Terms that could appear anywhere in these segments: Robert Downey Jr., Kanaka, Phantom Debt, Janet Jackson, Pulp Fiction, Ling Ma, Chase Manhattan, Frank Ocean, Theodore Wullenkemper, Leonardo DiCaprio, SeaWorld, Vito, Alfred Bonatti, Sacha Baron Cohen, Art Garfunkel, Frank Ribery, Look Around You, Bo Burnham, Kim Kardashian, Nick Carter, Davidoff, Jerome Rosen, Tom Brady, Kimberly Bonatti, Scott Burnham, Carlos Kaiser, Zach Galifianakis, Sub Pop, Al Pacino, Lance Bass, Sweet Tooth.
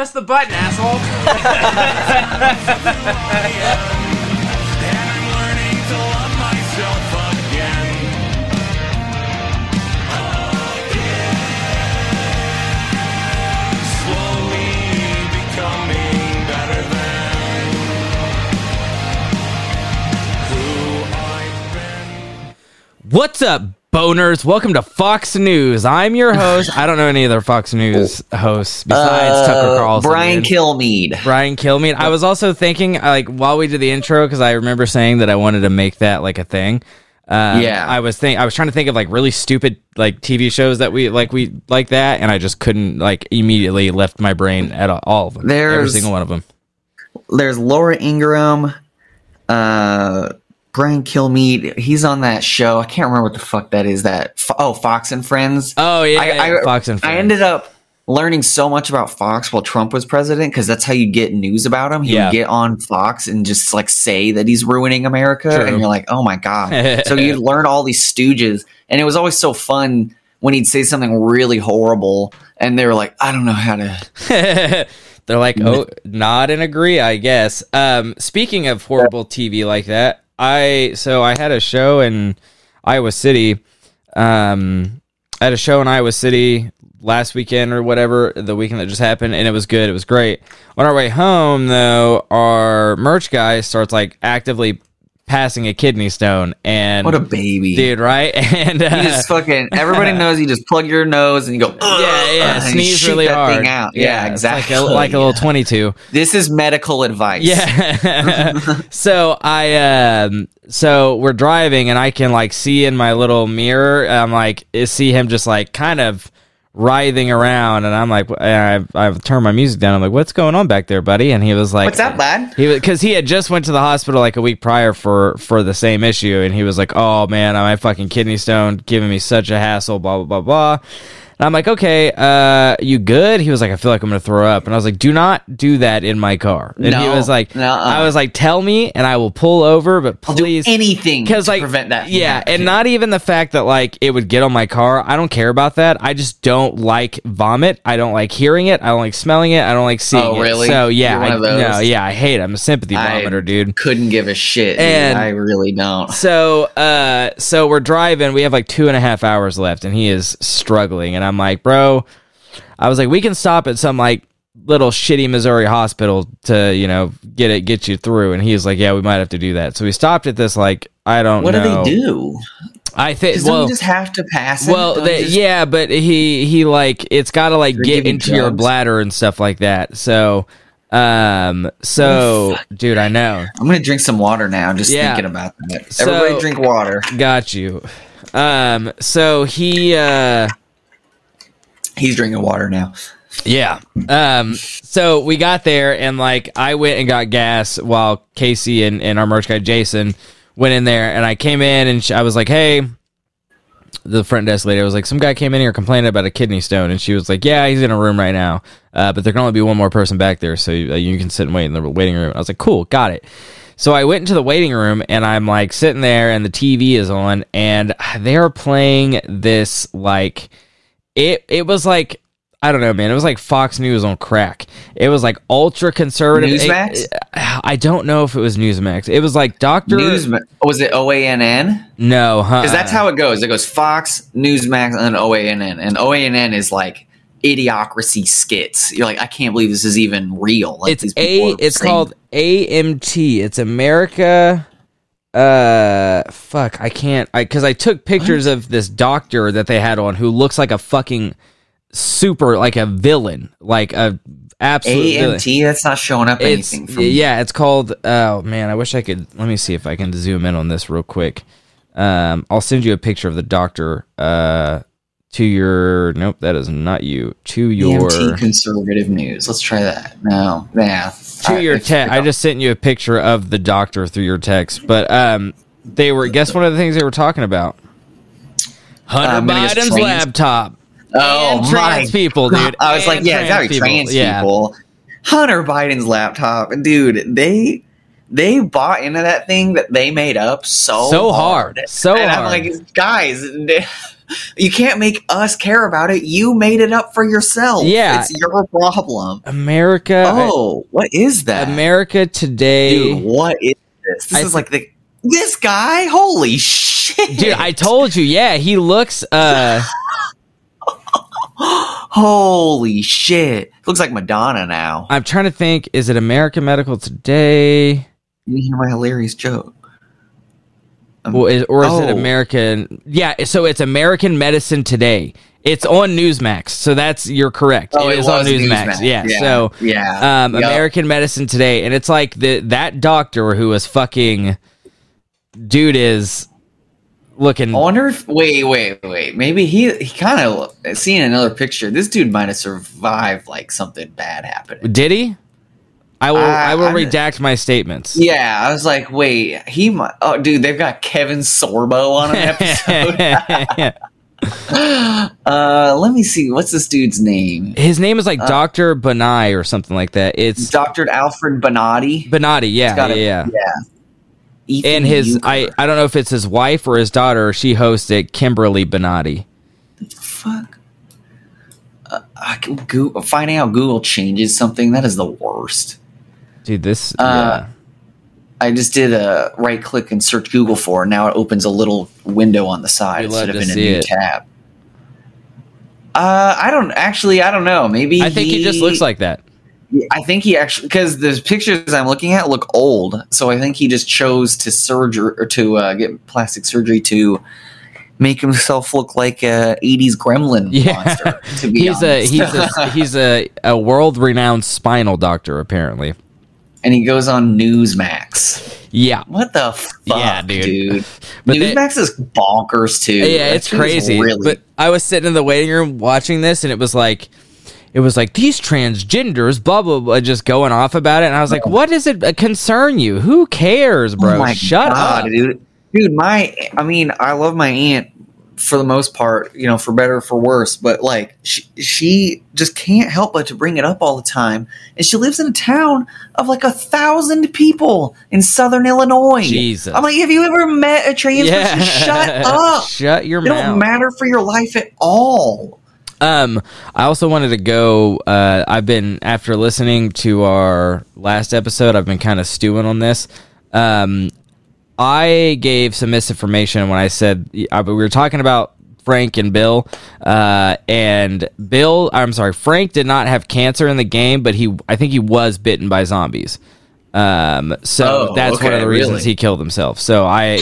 Press the button, asshole. And I'm learning to love myself again. Slowly becoming better than who I've been. What's up, boners? Welcome to Fox News. I'm your host. I don't know any other Fox News hosts besides Tucker Carlson. Brian Kilmeade. I was also thinking, like, while we did the intro, because I remember saying that I wanted to make that like a thing. I was trying to think of like really stupid like TV shows that we like that, and I just couldn't, like, immediately left my brain at all of them. Every single one of them. There's Laura Ingraham. Brian Kilmeade, he's on that show. I can't remember what the fuck that is. Fox and Friends. Oh, yeah, Fox and Friends. I ended up learning so much about Fox while Trump was president, because that's how you get news about him. He would get on Fox and just, like, say that he's ruining America. True. And you're like, oh, my God. So you'd learn all these stooges. And it was always so fun when he'd say something really horrible. And they were like, I don't know how to... They're like, oh, nod and agree, I guess. Speaking of horrible TV like that, I had a show in Iowa City. I had a show in Iowa City last weekend or whatever, the weekend that just happened, and it was good. It was great. On our way home, though, our merch guy starts, like, actively passing a kidney stone, and what a baby, dude, right? And you just fucking, everybody knows you just plug your nose and you go, sneeze really hard, thing out. Yeah, exactly, like a little 22. This is medical advice. Yeah. So so we're driving, and I can, like, see in my little mirror, I'm like, see him just, like, kind of writhing around, and I'm like, I've turned my music down. I'm like, what's going on back there, buddy? And he was like, what's up, lad? He was, because he had just went to the hospital like a week prior for the same issue, and he was like, oh man, my fucking kidney stone giving me such a hassle, blah blah blah blah. And I'm like, okay, you good? He was like, I feel like I'm gonna throw up. And I was like, do not do that in my car. And he was like, I was like, tell me, and I will pull over, but please, I'll do anything to, like, prevent that. Yeah, and not even the fact that, like, it would get on my car. I don't care about that. I just don't like vomit. I don't like hearing it. I don't like smelling it. I don't like seeing it. Really? So yeah, I hate it. I'm a sympathy vomiter, dude. Couldn't give a shit. And dude, I really don't. So so we're driving. We have like 2.5 hours left, and he is struggling. And I'm like, bro, I was like, we can stop at some, like, little shitty Missouri hospital to, you know, get you through. And he was like, yeah, we might have to do that. So we stopped at this, like, I don't know. What do they do? I think, well, just have to pass it. Well, but he like, it's got to, like, get into your bladder and stuff like that. So, dude, I know. I'm gonna drink some water now. Just thinking about that. So, everybody, drink water. Got you. So he's drinking water now. Yeah. So we got there, and, like, I went and got gas while Casey and our merch guy Jason went in there, and I came in, and I was like, hey, the front desk lady, I was like, some guy came in here complaining about a kidney stone, and she was like, yeah, he's in a room right now, but there can only be one more person back there, so you can sit and wait in the waiting room. I was like, cool, got it. So I went into the waiting room, and I'm, like, sitting there, and the TV is on, and they're playing this, like, it was like, I don't know, man. It was like Fox News on crack. It was like ultra conservative. Newsmax? I don't know if it was Newsmax. It was like Dr. Newsmax. Was it OANN? No, huh? Because that's how it goes. It goes Fox, Newsmax, and OANN. And OANN is like idiocracy skits. You're like, I can't believe this is even real. Like, it's called AMT. It's America. Fuck. I can't. Because I took pictures of this doctor that they had on who looks like a fucking super, like a villain, like a absolute AMT villain. That's not showing up anything for me. Yeah, it's called, oh man, I wish I could, let me see if I can zoom in on this real quick. I'll send you a picture of the doctor to your, nope, that is not you, to your EMT conservative news. Let's try that. No, yeah, to your text. I just sent you a picture of the doctor through your text, but they were, guess one of the things they were talking about, Hunter Biden's laptop. Oh, trans people, dude. I was like, yeah, it's gotta be trans people. Hunter Biden's laptop, dude. They bought into that thing that they made up so hard. So hard. I'm like, guys, You can't make us care about it. You made it up for yourself. Yeah. It's your problem. America. Oh, what is that? America today. Dude, what is this? This is like this guy. Holy shit. Dude, I told you. Yeah, he looks. Holy shit. Looks like Madonna now. I'm trying to think. Is it American Medical Today? You hear my hilarious joke. Is it American? Yeah, so it's American Medicine Today. It's on Newsmax, so you're correct. Oh, it was on Newsmax. Yeah, yeah. So yeah. American Medicine Today, and it's like that doctor who was fucking dude is looking. I wonder if wait. Maybe he kind of seen another picture. This dude might have survived like something bad happened. Did he? I will redact my statements. Yeah, I was like, wait, dude, they've got Kevin Sorbo on an episode. Let me see, what's this dude's name? His name is like Dr. Bonai or something like that. It's Dr. Alfred Bonatti. Bonatti, yeah. And his Euchre. I don't know if it's his wife or his daughter. She hosts it, Kimberly Bonatti. Fuck. Finding out Google changes something, that is the worst. Dude, this... I just did a right-click and search Google for, and now it opens a little window on the side instead of in a new tab. I don't know. Maybe I think he just looks like that. I think he actually... Because the pictures I'm looking at look old, so I think he just chose to get plastic surgery to... make himself look like a 80s gremlin monster, to be honest. He's a world-renowned spinal doctor, apparently. And he goes on Newsmax. Yeah. What the fuck, dude? Newsmax is bonkers, too. Yeah, that it's crazy. Really... But I was sitting in the waiting room watching this, and it was like, these transgenders, blah, blah, blah, just going off about it. And I was like, what does it concern you? Who cares, bro? Shut up. Dude, I love my aunt for the most part, you know, for better or for worse, but like she just can't help but to bring it up all the time. And she lives in a town of like 1,000 people in Southern Illinois. Jesus. I'm like, have you ever met a trans person? Shut up. Shut your mouth. It don't matter for your life at all. I also wanted to go, after listening to our last episode, I've been kind of stewing on this. I gave some misinformation when I said we were talking about Frank and Bill, Frank did not have cancer in the game, but I think he was bitten by zombies. That's one of the reasons he killed himself. So I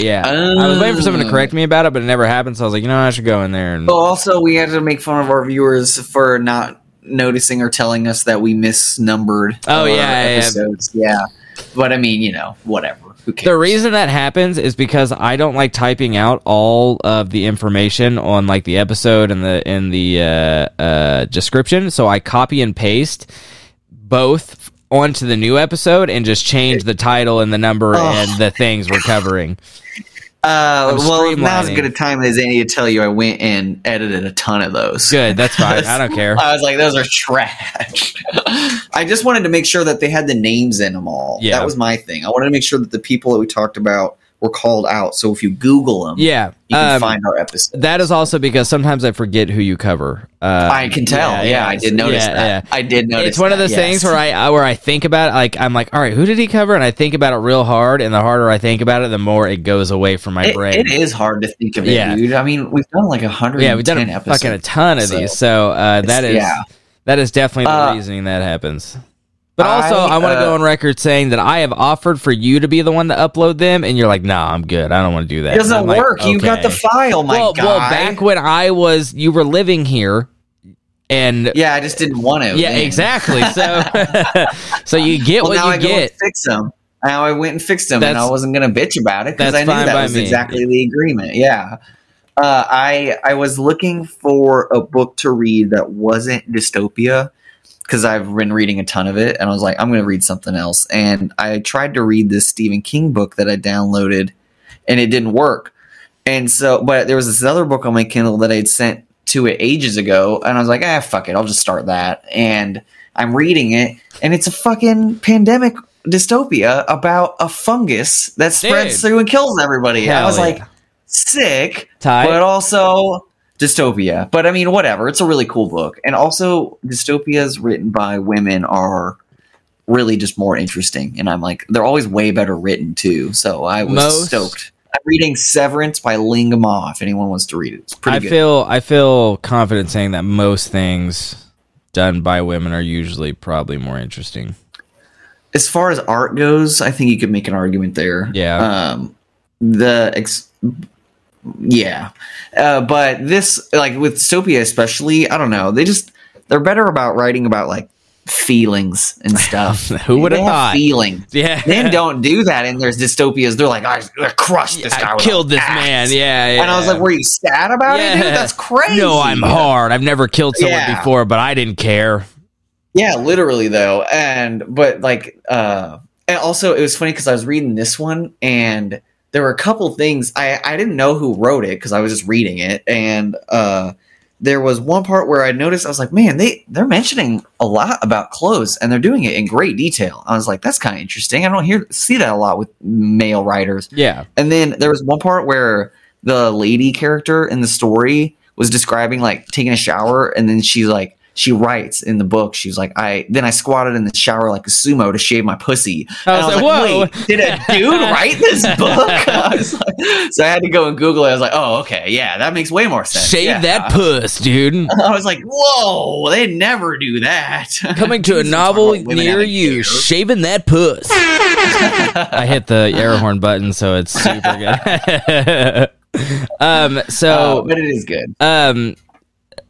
was waiting for someone to correct me about it, but it never happened. So I was like, I should go in there. And also, we had to make fun of our viewers for not noticing or telling us that we misnumbered. Episodes. Yeah. But I mean, whatever. The reason that happens is because I don't like typing out all of the information on like the episode and the description, so I copy and paste both onto the new episode and just change the title and the number and the things we're covering. Now's as good a time as any to tell you I went and edited a ton of those. Good, that's fine. I don't care. I was like, those are trash. I just wanted to make sure that they had the names in them all. Yeah. That was my thing. I wanted to make sure that the people that we talked about were called out. So if you Google them, you can find our episode. That is also because sometimes I forget who you cover. I can tell. I did notice that. Yeah. I did notice that. It's one of those things where I think about it. Like, I'm like, all right, who did he cover? And I think about it real hard. And the harder I think about it, the more it goes away from my brain. It is hard to think of it, dude. I mean, we've done like 100. Yeah, we've done fucking a ton of these. So that is definitely the reasoning that happens. But also, I want to go on record saying that I have offered for you to be the one to upload them, and you're like, nah, I'm good. I don't want to do that. It doesn't work. Like, okay. You've got the file, guy. Well, back when you were living here, and... Yeah, I just didn't want to. Yeah, man. Exactly. So so you get what you get. Now I went and fixed them, and I wasn't going to bitch about it, because I knew that was exactly the agreement. Yeah. I was looking for a book to read that wasn't dystopia, because I've been reading a ton of it, and I was like, I'm going to read something else. And I tried to read this Stephen King book that I downloaded, and it didn't work. And so, but there was this other book on my Kindle that I'd sent to it ages ago, and I was like, fuck it, I'll just start that. And I'm reading it, and it's a fucking pandemic dystopia about a fungus that spreads through and kills everybody. And I was like, sick, but also... dystopia. But I mean, whatever. It's a really cool book. And also, dystopias written by women are really just more interesting. And I'm like, they're always way better written, too. So I was stoked. I'm reading Severance by Ling Ma, if anyone wants to read it. It's pretty good. I feel confident saying that most things done by women are usually probably more interesting. As far as art goes, I think you could make an argument there. Yeah. But this, like with dystopia especially, I don't know. They're better about writing about like feelings and stuff. Who would have thought? Feeling. Yeah. Then don't do that. And there's dystopias. They're like, I crushed this guy. I killed this man. Yeah, yeah. And I was like, were you sad about it, dude? That's crazy. No, I'm hard. I've never killed someone before, but I didn't care. Yeah, literally though. And also it was funny because I was reading this one and there were a couple things I didn't know who wrote it because I was just reading it, and there was one part where I noticed I was like, man, they're mentioning a lot about clothes and they're doing it in great detail. I was like, that's kind of interesting. I don't see that a lot with male writers. Yeah. And then there was one part where the lady character in the story was describing like taking a shower, and then she writes in the book, she's like, I squatted in the shower like a sumo to shave my pussy. I was like, wait, did a dude write this book? So I had to go and Google it. I was like, oh, okay, yeah, that makes way more sense. Shave that puss, dude. I was like, whoa, they'd never do that. Coming to a novel near you, shaving that puss. I hit the air horn button, so it's super good. But it is good.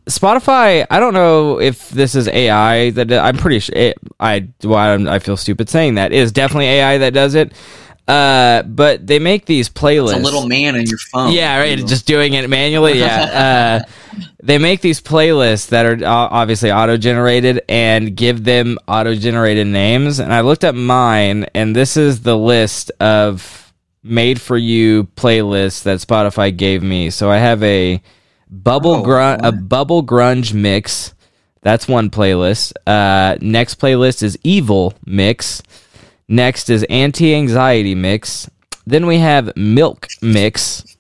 Spotify, I don't know if this is AI that I'm pretty sure. I feel stupid saying that. It is definitely AI that does it. But they make these playlists. It's a little man in your phone. Yeah, right. Just doing it manually. Yeah. They make these playlists that are obviously auto-generated and give them auto-generated names. And I looked up mine, and this is the list of made-for-you playlists that Spotify gave me. So I have a bubble grunge mix. That's one playlist. Next playlist is evil mix. Next is anti-anxiety mix. Then we have milk mix.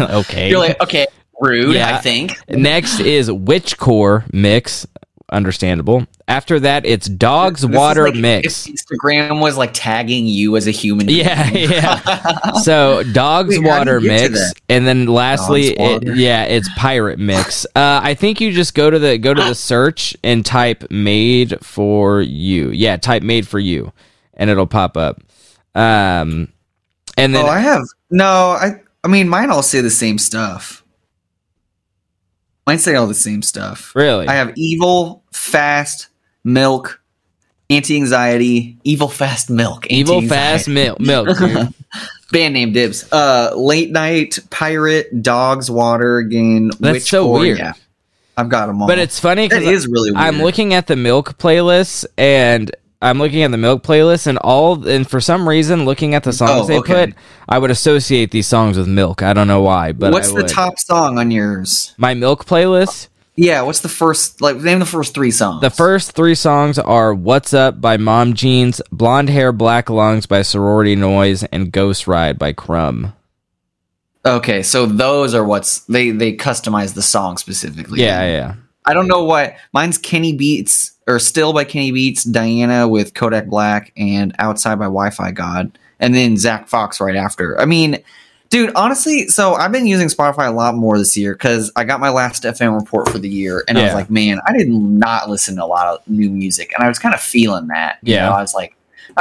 Okay. You're like, okay, rude, yeah. I think. Next is witchcore mix. Understandable. After that, it's dogs water like mix. Instagram was like tagging you as a human being. Yeah. So dogs water mix, and then lastly, it's pirate mix. I think you just go to the search and type "made for you." Yeah, type "made for you," and it'll pop up. And then I mean, mine all say the same stuff. Mine say all the same stuff. Really? I have evil, fast, milk, anti-anxiety, evil, fast, milk. Evil, fast, milk. Band name dibs. Late night, pirate, dogs, water, again. That's so weird. Yeah. I've got them all. But it's funny because it is really weird. I'm looking at the milk playlists, and and for some reason, looking at the songs they put, I would associate these songs with milk. I don't know why, but what's the top song on yours? My milk playlist? Yeah, what's the first, name the first three songs. The first three songs are What's Up by Mom Jeans, Blonde Hair, Black Lungs by Sorority Noise, and Ghost Ride by Crumb. Okay, so those are they customize the song specifically. Yeah. I don't know what mine's. Kenny Beats or Still by Kenny Beats, Diana with Kodak Black, and Outside by Wi-Fi God, and then Zach Fox right after. I mean, dude, honestly, so I've been using Spotify a lot more this year because I got my Last FM report for the year, and I was like, man, I did not listen to a lot of new music, and I was kind of feeling that. You know, I was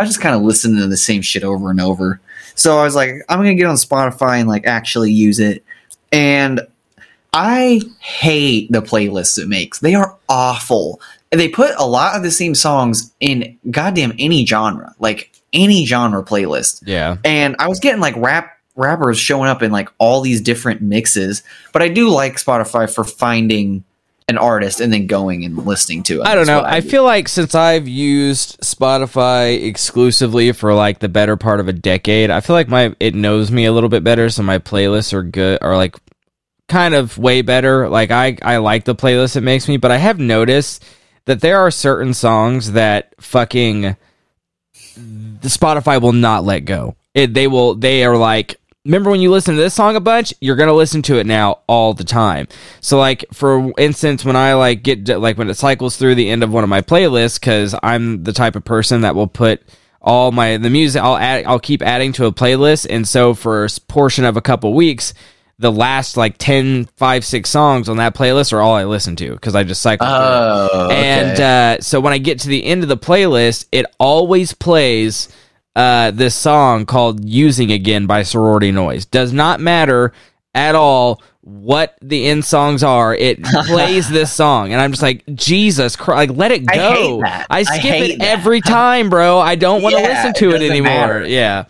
just kind of listening to the same shit over and over. So I was like, I'm gonna get on Spotify and actually use it, and I hate the playlists it makes. They are awful. They put a lot of the same songs in goddamn any genre, any genre playlist. Yeah. And I was getting rappers showing up in all these different mixes, but I do like Spotify for finding an artist and then going and listening to it. I don't know. I feel like since I've used Spotify exclusively for the better part of a decade, I feel like it knows me a little bit better, so my playlists are good, or kind of way better. I like the playlist it makes me, but I have noticed that there are certain songs that fucking Spotify will not let go. They are like, remember when you listen to this song a bunch, you're going to listen to it now all the time. So, like, for instance, when I, like, get, like, when it cycles through the end of one of my playlists, because I'm the type of person that will put all my, the music, I'll keep adding to a playlist, and so for a portion of a couple weeks, the last, like, 5, 6 songs on that playlist are all I listen to, because I just cycle through. Okay. And so when I get to the end of the playlist, it always plays this song called Using Again by Sorority Noise. Does not matter at all what the end songs are, it plays this song, and I'm just like, Jesus Christ, like, let it go. I hate that. I skip it every time, bro. I don't want to listen to it anymore. Matter. Yeah.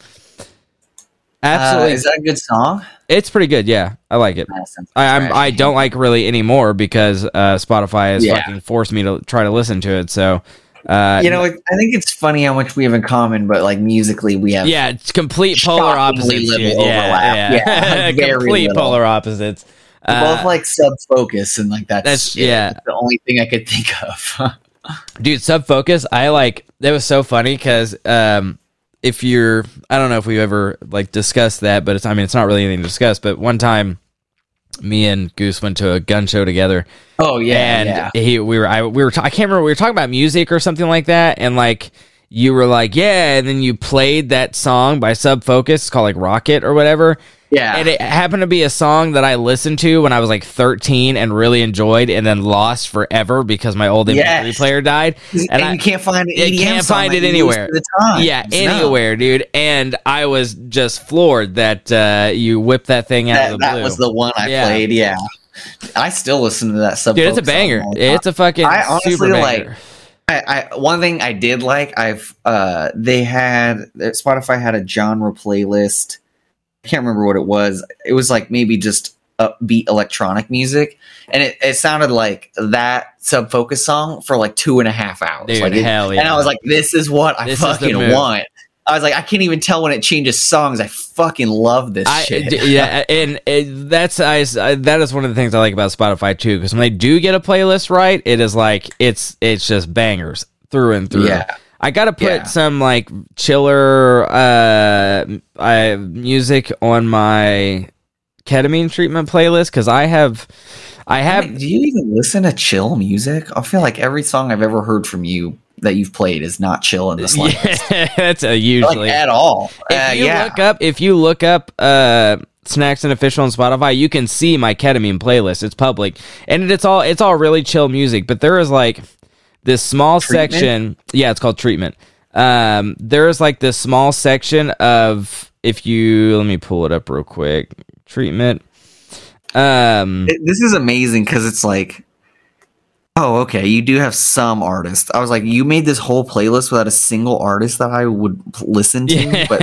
Absolutely. Is that a good song? It's pretty good, yeah. I like it. I don't like really anymore because Spotify has fucking forced me to try to listen to it. So, I think it's funny how much we have in common, but like musically, we have it's complete polar opposites. Overlap. Complete little. Polar opposites. Both like Sub Focus and like that's the only thing I could think of. Dude, Sub Focus, I like that was so funny because if you're, I don't know if we've ever like discussed that, but it's not really anything to discuss, but one time me and Goose went to a gun show together. Oh yeah. And I can't remember, we were talking about music or something like that. And like, you were like, yeah. And then you played that song by Sub Focus. It's called like Rocket or whatever. Yeah. And it happened to be a song that I listened to when I was like 13 and really enjoyed and then lost forever because my old MP3 player died. And you can't find it. You can't find it anywhere. Yeah, anywhere, dude. And I was just floored that you whipped that thing out of the blue. That was the one I played, yeah. I still listen to that Sub Focus. Dude, it's a banger. It's a fucking super banger. Like, I one thing I did like, Spotify had a genre playlist. I can't remember what it was. It was like maybe just upbeat electronic music, and it sounded like that Sub Focus song for like 2.5 hours. Dude, like hell yeah. And I was like, this is what I fucking want. I was like, I can't even tell when it changes songs. I fucking love this shit. Yeah, and that is one of the things I like about Spotify too, because when they do get a playlist right, it is like it's just bangers through and through. Yeah. I gotta put some like chiller music on my ketamine treatment playlist because I have. I mean, do you even listen to chill music? I feel like every song I've ever heard from you that you've played is not chill in this list. That's usually like, at all. If you look up Snacks and Official on Spotify, you can see my ketamine playlist. It's public, and it's all really chill music. But there is like. This small treatment? Section, yeah, it's called treatment. There's like this small section of let me pull it up real quick. Treatment. This is amazing because it's like, oh, okay, you do have some artists. I was like, you made this whole playlist without a single artist that I would listen to, but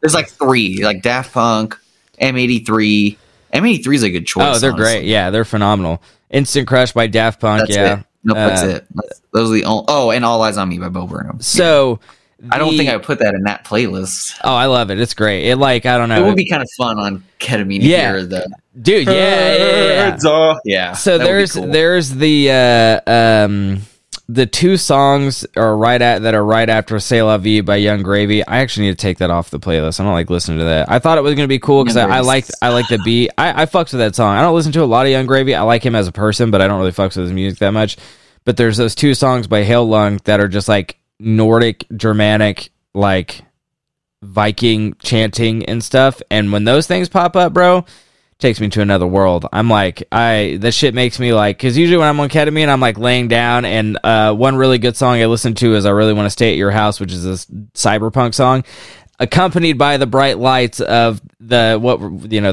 there's like three, like Daft Punk, M83. M83 is a good choice. Oh, they're honestly. Great. Yeah, they're phenomenal. Instant Crush by Daft Punk. That's it. Nope, that's it. Those are the only. Oh, and All Eyes on Me by Bo Burnham. So, I don't think I put that in that playlist. Oh, I love it. It's great. It like I don't know. It would be kind of fun on ketamine. Yeah, here, dude. Yeah. So there's the two songs that are right after "C'est La Vie" by Young Gravy. I actually need to take that off the playlist. I don't like listening to that. I thought it was gonna be cool because I like the beat. I fucks with that song. I don't listen to a lot of Young Gravy. I like him as a person, but I don't really fucks with his music that much. But there's those two songs by Hail Lung that are just like Nordic, Germanic, like Viking chanting and stuff. And when those things pop up, bro, takes me to another world. I'm like, that shit makes me like, because usually when I'm on ketamine, I'm like laying down, and one really good song I listen to is I Really Want to Stay at Your House, which is this cyberpunk song, accompanied by the bright lights of the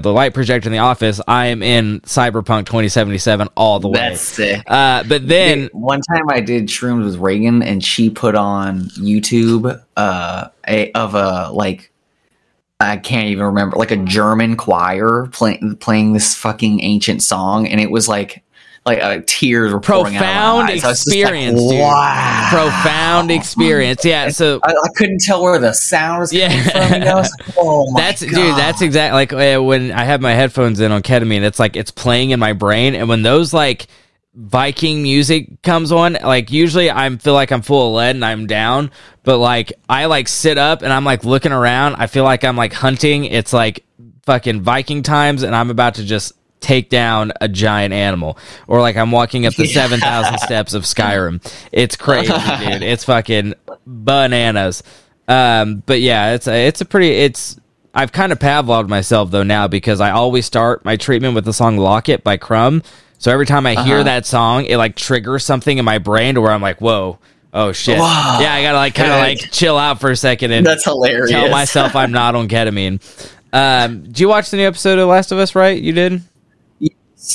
light projector in the office. I am in Cyberpunk 2077 all the way. That's sick. But then one time I did shrooms with Reagan, and she put on YouTube I can't even remember, like a German choir playing this fucking ancient song, and it was like tears were pouring out of my eyes. Experience, like, wow. Profound experience. Yeah, so I couldn't tell where the sound was coming from. And I was like, oh my God. Dude, that's exactly like when I have my headphones in on ketamine. It's like it's playing in my brain, and when those like Viking music comes on, like usually I feel like I'm full of lead and I'm down, but like I like sit up and I'm like looking around. I feel like I'm like hunting. It's like fucking Viking times and I'm about to just take down a giant animal, or like I'm walking up the 7,000 steps of Skyrim. It's crazy, dude. It's fucking bananas. But yeah, it's I've kind of Pavloved myself though now, because I always start my treatment with the song Lock It by Crumb. So every time I hear that song, it like triggers something in my brain to where I'm like, whoa, oh shit. Wow. Yeah. I gotta like kind of like chill out for a second and that's hilarious. Tell myself I'm not on ketamine. Did you watch the new episode of Last of Us, right? You did?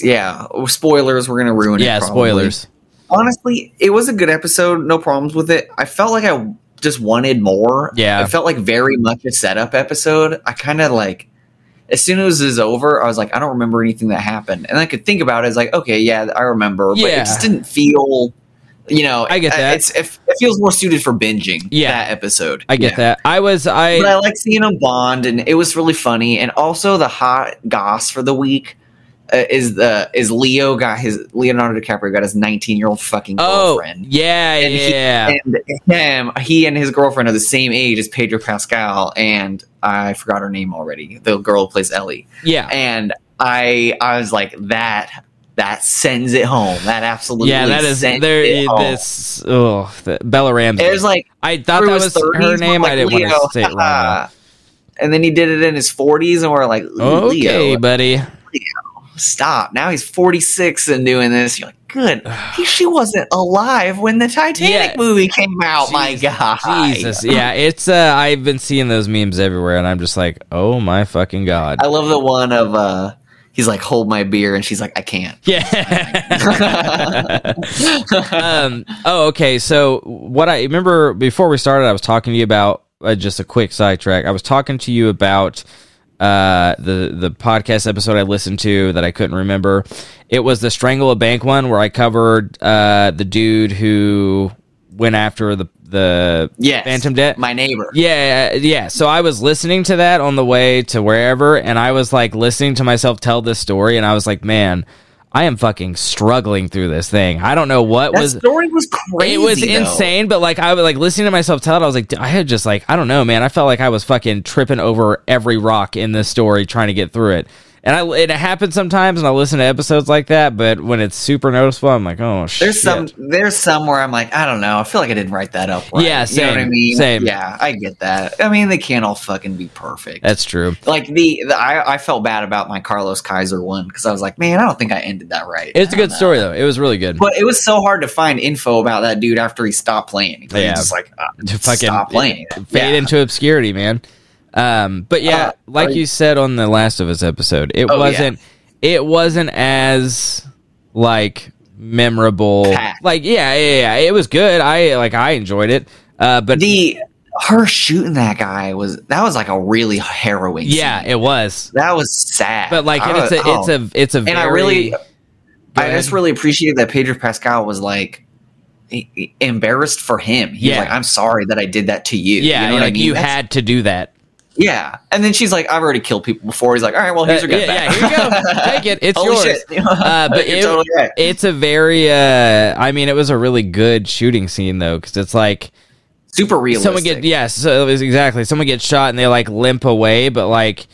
Yeah. Spoilers. We're going to ruin it. Yeah. Spoilers. Honestly, it was a good episode. No problems with it. I felt like I just wanted more. Yeah. It felt like very much a setup episode. I kind of like, as soon as it was over, I was like, I don't remember anything that happened. And I could think about it as like, okay, yeah, I remember. But it just didn't feel, you know, I get that. It feels more suited for binging that episode. I get that. But I like seeing them bond, and it was really funny. And also the hot goss for the week. Leonardo DiCaprio got his 19-year-old fucking girlfriend. He and his girlfriend are the same age as Pedro Pascal, and I forgot her name already. The girl who plays Ellie. Yeah, and I was like that sends it home. That absolutely that is there. This Bella Ramsey. It was like I thought that was her name. Like, I didn't want to say it wrong. And then he did it in his 40s, and we're like, okay, buddy. Stop. Now he's 46 and doing this. You're like, good. She wasn't alive when the Titanic movie came out. My God. Jesus. Yeah, it's I've been seeing those memes everywhere, and I'm just like, oh my fucking God. I love the one of he's like, hold my beer, and she's like, I can't. Yeah. Okay. So what I remember before we started, I was talking to you about just a quick sidetrack. I was talking to you about the podcast episode I listened to that I couldn't remember. It was the Strangle a Bank one where I covered the dude who went after the Phantom Debt. My neighbor. Yeah. So I was listening to that on the way to wherever, and I was like listening to myself tell this story, and I was like, man, I am fucking struggling through this thing. I don't know what that was. That story was crazy. It was insane, but like I was like listening to myself tell it. I was like, I had just like, I don't know, man. I felt like I was fucking tripping over every rock in this story trying to get through it. And it happens sometimes, and I listen to episodes like that. But when it's super noticeable, I'm like, oh shit. There's some where I'm like, I don't know. I feel like I didn't write that up right. Yeah, same. You know what I mean? Same. Yeah, I get that. I mean, they can't all fucking be perfect. That's true. Like I felt bad about my Carlos Kaiser one because I was like, man, I don't think I ended that right. It's a good story though. It was really good. But it was so hard to find info about that dude after he stopped playing. He just like stop playing. Fade into obscurity, man. But yeah, like you said on the Last of Us episode, it wasn't it wasn't as like memorable. Packed. Like it was good. I enjoyed it. But her shooting that guy was like a really harrowing scene. It was. That was sad. But like it's a very, and I just really appreciated that Pedro Pascal was like embarrassed for him. He was like, I'm sorry that I did that to you. Yeah, you know what I mean? You had to do that. Yeah, and then she's like, I've already killed people before. He's like, all right, well, here's your gun back. Yeah, here you go. Take it. It's yours. Shit. But you're totally right. It's a very, it was a really good shooting scene, though, because it's like... super realistic. Someone gets shot, and they, like, limp away, but, like,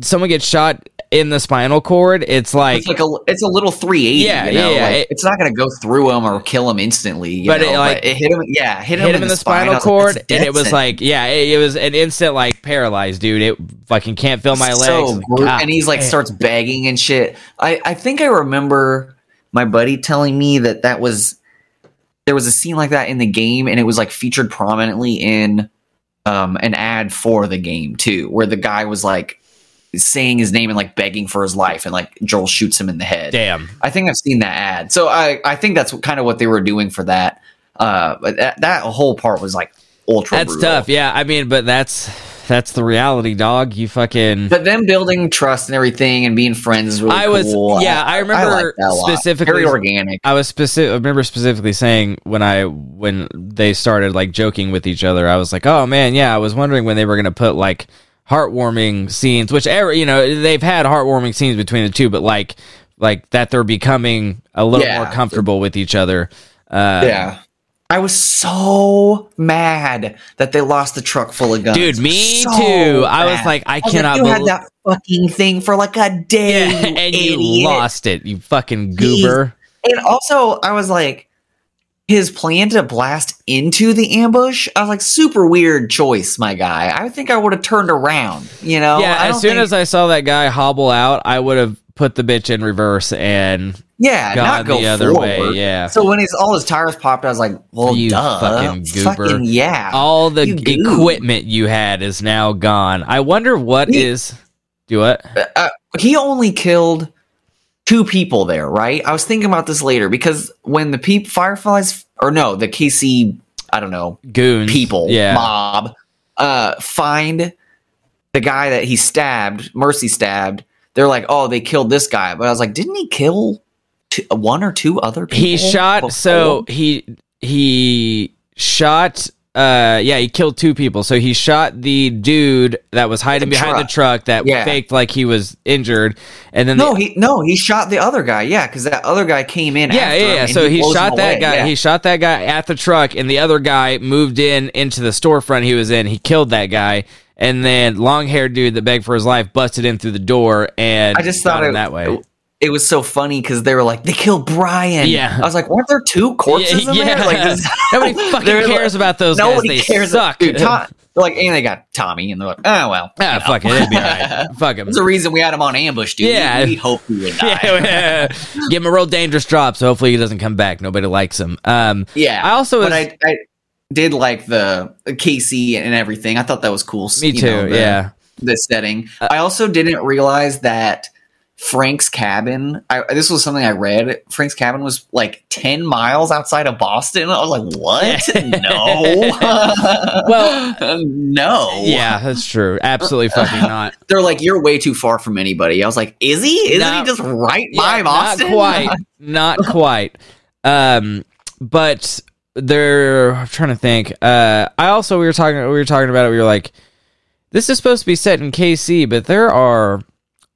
someone gets shot in the spinal cord. It's like... It's a little 380, you know? Yeah. It's not going to go through him or kill him instantly, but it hit him. Yeah, hit him in the spinal cord, like, and it was like... Yeah, it was an instant, like, paralyzed, dude. It fucking can't feel my legs. So and he's like, starts begging and shit. I think I remember my buddy telling me that was... There was a scene like that in the game, and it was, like, featured prominently in... an ad for the game too, where the guy was like saying his name and like begging for his life, and like Joel shoots him in the head. Damn, I think I've seen that ad. So I think that's kind of what they were doing for that. But that whole part was like ultra. That's brutal. Tough, yeah. I mean, but that's the reality, dog. You fucking. But them building trust and everything and being friends is really cool. Yeah, I remember I liked that a lot. Specifically very organic. I remember specifically saying when they started like joking with each other, I was like, oh man, yeah. I was wondering when they were gonna put like heartwarming scenes, which they've had heartwarming scenes between the two, but like that they're becoming a little more comfortable with each other. I was so mad that they lost the truck full of guns. Dude, me too. Mad. I was like, I cannot believe. You had that fucking thing for like a day. Yeah, and idiot. You lost it, you fucking goober. Jeez. And also, I was like, his plan to blast into the ambush? I was like, super weird choice, my guy. I think I would have turned around, you know? Yeah, as soon as I saw that guy hobble out, I would have put the bitch in reverse and... Yeah, not go the other way. Yeah. So when all his tires popped, I was like, "Well, you duh, fucking goober! Fucking yeah, all the equipment you had is now gone." I wonder what do what? He only killed two people there, right? I was thinking about this later because when the Fireflies, or no, the KC, I don't know, goons, people, yeah, mob, find the guy that he stabbed, Mercy stabbed. They're like, "Oh, they killed this guy," but I was like, "Didn't he kill?" One or two other people he shot before? So he shot he killed two people. So he shot the dude that was hiding behind the truck that faked like he was injured, and then he shot the other guy, yeah, because that other guy came in after him, so he shot that guy he shot that guy at the truck, and the other guy moved into the storefront he was in. He killed that guy, and then long-haired dude that begged for his life busted in through the door, and I just thought him that way. It was so funny because they were like, they killed Brian. Yeah. I was like, weren't there two corpses in there? Like, nobody fucking cares about those guys. Nobody cares. Suck. Dude, and they got Tommy, and they're like, oh, well. Ah, fuck it. It'd be all right. Fuck him. There's a reason we had him on ambush, dude. Yeah. We hope he would die. Yeah. Give him a real dangerous drop, so hopefully he doesn't come back. Nobody likes him. Yeah. I did like the KC and everything. I thought that was cool. Me too, the setting. I also didn't realize that Frank's Cabin, this was something I read. Frank's Cabin was like 10 miles outside of Boston. I was like, what? No. Well, no. Yeah, that's true. Absolutely fucking not. They're like, you're way too far from anybody. I was like, is he? Isn't he just right by Boston? Not quite. Not quite. But they're, I'm trying to think. We were talking about it. We were like, this is supposed to be set in KC, but there are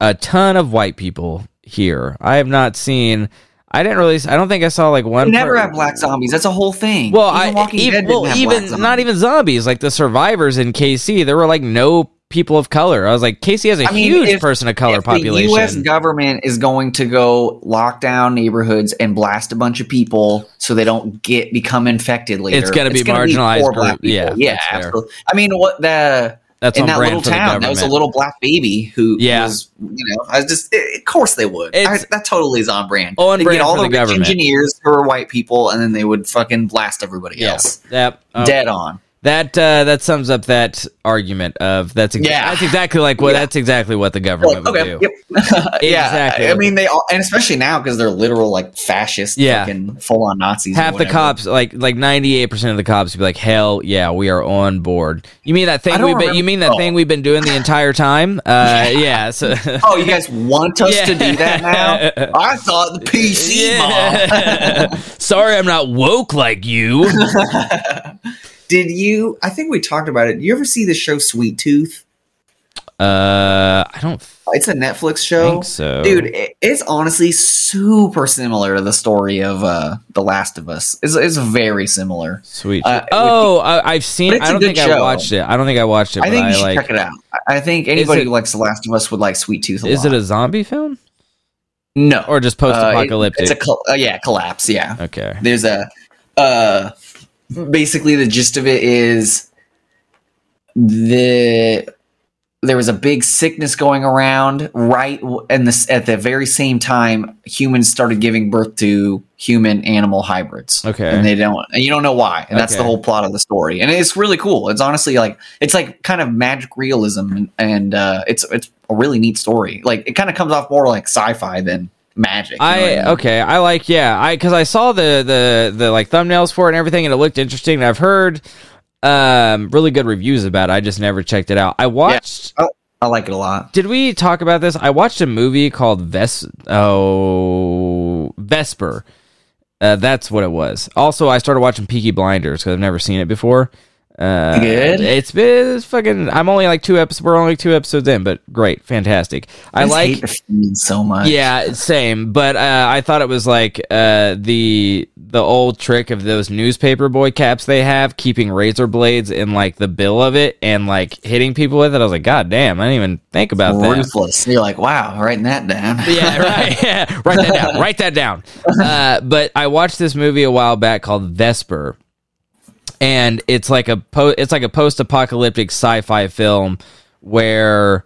a ton of white people here. I have not seen. I don't think I saw like one. They never have black zombies. That's a whole thing. Well, not even zombies. Like the survivors in KC, there were like no people of color. I was like, KC has a huge person of color population. The U.S. government is going to go lock down neighborhoods and blast a bunch of people so they don't become infected later. It's going to be marginalized group. Yeah, absolutely. I mean, That's in that little town, that was a little black baby who was, of course they would. That totally is on brand. They get all the rich engineers who are white people, and then they would fucking blast everybody else. Yep. Dead on. That sums up that argument of that's exactly what the government would do. Yep. Exactly. I mean, and especially now because they're literal like fascist fucking full on Nazis. Half the cops, like 98% of the cops would be like, hell yeah, we are on board. You mean that thing we've been doing the entire time? So oh, you guys want us to do that now? I thought the PC mob. Sorry I'm not woke like you. Did you? I think we talked about it. You ever see the show Sweet Tooth? I don't. It's a Netflix show. I think so, dude. It's honestly super similar to the story of The Last of Us. It's very similar. Sweet. I've seen. I don't think I watched it. I don't think I watched it. I think you should check it out. I think anybody who likes The Last of Us would like Sweet Tooth. Is it a zombie film? No, or just post-apocalyptic. It's a collapse. Yeah. Okay. There's a. Basically, the gist of it is there was a big sickness going around, right? And at the very same time, humans started giving birth to human-animal hybrids. Okay, and you don't know why, and that's the whole plot of the story. And it's really cool. It's honestly it's kind of magic realism, and it's a really neat story. Like it kind of comes off more like sci-fi than magic. Because I saw the like thumbnails for it and everything, and it looked interesting, and I've heard really good reviews about it. I just never checked it out. I watched I like it a lot. Did we talk about this? I watched a movie called Vesper. That's what it was. Also, I started watching Peaky Blinders because I've never seen it before. Good. It's fucking. I'm only like two episodes. We're only two episodes in, but great, fantastic. I like hate the so much. Yeah, same. But I thought it was like the old trick of those newspaper boy caps they have, keeping razor blades in like the bill of it and like hitting people with it. I was like, God damn, I didn't even think about that. Ruthless. You're like, wow, writing that down. Yeah, right. Yeah, write that down. Write that down. But I watched this movie a while back called Vesper. And it's like a post-apocalyptic sci-fi film where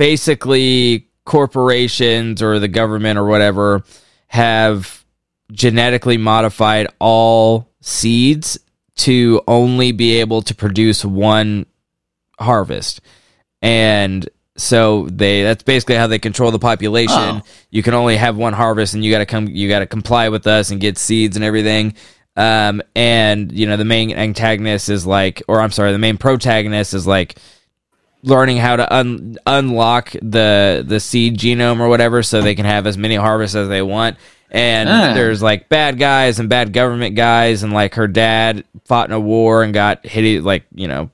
basically corporations or the government or whatever have genetically modified all seeds to only be able to produce one harvest. And so that's basically how they control the population. Oh. You can only have one harvest, and you got to comply with us and get seeds and everything. And you know, the main protagonist is like learning how to unlock the seed genome or whatever, so they can have as many harvests as they want. And there's like bad guys and bad government guys, and like her dad fought in a war and got hit, like, you know,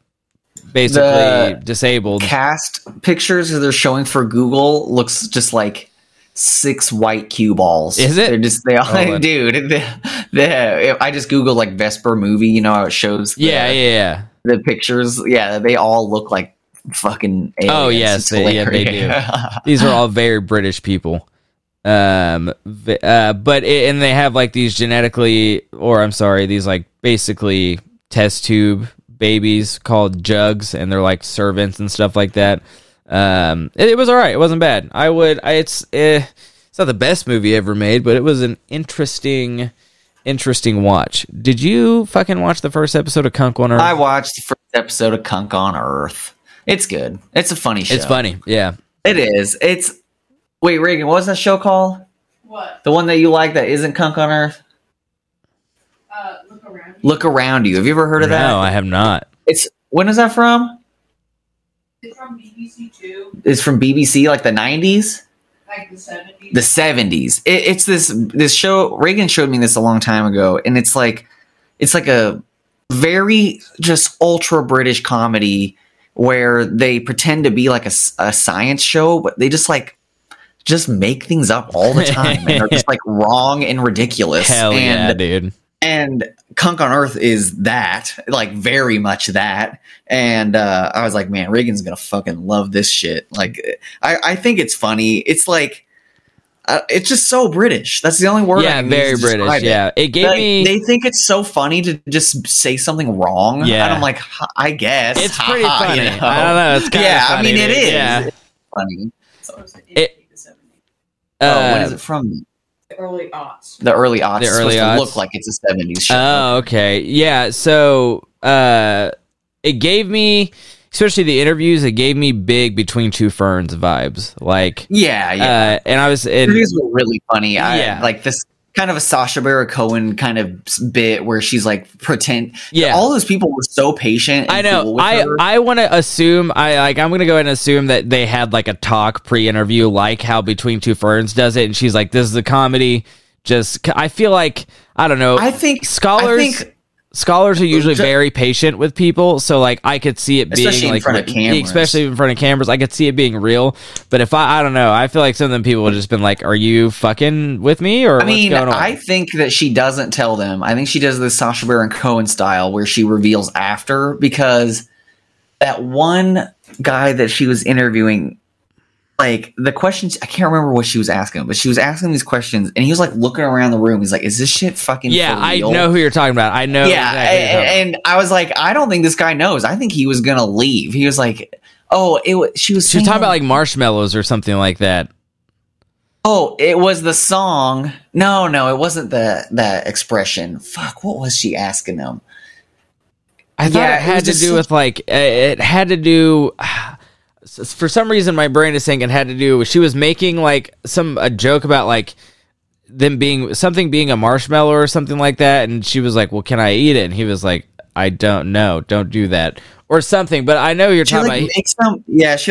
basically the disabled. Cast pictures they're showing for Google looks just like 6 white cue balls. Is it? They're just dude. I just googled like Vesper movie. You know how it shows. The pictures. Yeah, they all look like fucking aliens. Oh yes, they do. These are all very British people. But they have like these basically test tube babies called jugs, and they're like servants and stuff like that. It was all right. It wasn't bad. It's not the best movie ever made, but it was an interesting watch. Did you fucking watch the first episode of Kunk on Earth? I watched the first episode of Kunk on Earth. It's good. It's a funny show. It's funny. Yeah, it is. Wait, Reagan, what was that show called? What? The one that you like that isn't Kunk on Earth? Look Around You. Have you ever heard of that? No, I have not. When is that from? It's from BBC Two. It's from BBC, like the 90s? Like the 70s. The 70s. It's this show. Reagan showed me this a long time ago, and it's like a very just ultra British comedy where they pretend to be like a science show, but they just make things up all the time and are just like wrong and ridiculous. Hell yeah, dude. And Kunk on Earth is that, like, very much that. And I was like, man, Reagan's going to fucking love this shit. Like, I think it's funny. It's like, it's just so British. That's the only word I can use to describe it. Yeah, very British, yeah. It gave me... They think it's so funny to just say something wrong. Yeah. And I'm like, I guess. It's pretty funny. You know? I don't know. It's kind of funny. Yeah, I mean, it is. Yeah. It's funny. What is it from? The early aughts. The early aughts. Look like it's a 70s show. Oh, okay. Yeah. So it gave me, especially the interviews, it gave me big Between Two Ferns vibes. Like, yeah. The interviews were really funny. Yeah. Like this kind of a Sacha Baron Cohen kind of bit where she's like pretend. Yeah. All those people were so patient. And I know. Cool with her. I want to assume. I'm going to go ahead and assume that they had like a talk pre-interview, like how Between Two Ferns does it, and she's like, "This is a comedy." Just, I feel like, I don't know. Scholars are usually very patient with people, so like I could see it being especially in front of cameras. I could see it being real, but if I don't know, I feel like some of them people would have just been like, "Are you fucking with me?" Or what's going on? I think that she doesn't tell them. I think she does the Sacha Baron Cohen style where she reveals after, because that one guy that she was interviewing, like the questions, I can't remember what she was asking, but she was asking these questions, and he was like looking around the room. He's like, "Is this shit fucking?" Yeah, for real? I know who you're talking about. I know. Yeah, exactly. And I was like, I don't think this guy knows. I think he was gonna leave. He was like, "Oh, she was talking about like marshmallows or something like that." Oh, it was the song. No, it wasn't the expression. Fuck, what was she asking him? I thought it had to do with. For some reason, my brain is saying it had to do with, she was making like a joke about like them being a marshmallow or something like that, and she was like, "Well, can I eat it?" And he was like, "I don't know, don't do that," or something. But I know you're talking about. She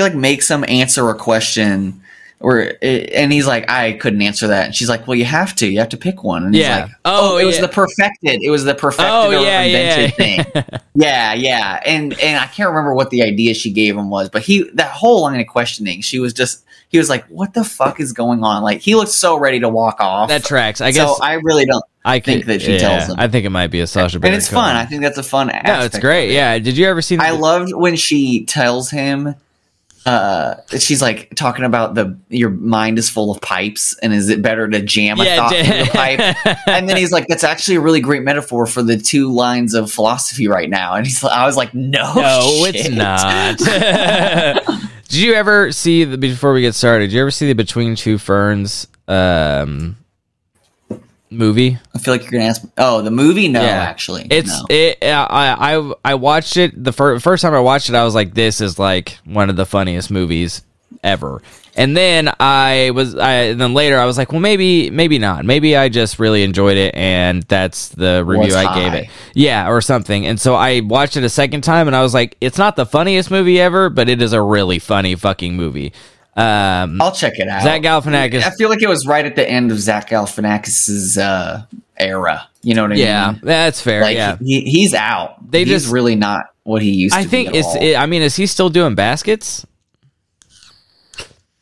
like makes some answer a question And he's like, I couldn't answer that. And she's like, well, you have to pick one. And he's like, it was the perfected or invented thing. And I can't remember what the idea she gave him was, but that whole line of questioning, he was like, what the fuck is going on? Like, he looked so ready to walk off. That tracks. I guess. So I really don't think that she tells him. I think it might be a Sacha Baron Cohen. And it's fun. I think that's a fun aspect. No, it's great. Yeah. Did you ever see that? I loved when she tells him, she's like talking about your mind is full of pipes, and is it better to jam a thought through the pipe? And then he's like, that's actually a really great metaphor for the two lines of philosophy right now. And I was like, no shit. It's not. Did you ever see before we get started, did you ever see the Between Two Ferns movie? I feel like you're gonna ask me. Oh, the movie? Actually, I watched it the first time I watched it. I was like, this is like one of the funniest movies ever. And then then later I was like, well, maybe not. Maybe I just really enjoyed it, and that's the review I gave it. Yeah, or something. And so I watched it a second time, and I was like, it's not the funniest movie ever, but it is a really funny fucking movie. I'll check it out. Zach Galifianakis. I feel like it was right at the end of Zach Galifianakis's era. You know what I mean? Yeah, that's fair. Like, he's out. He's really not what he used to be. I think it's. Is he still doing baskets?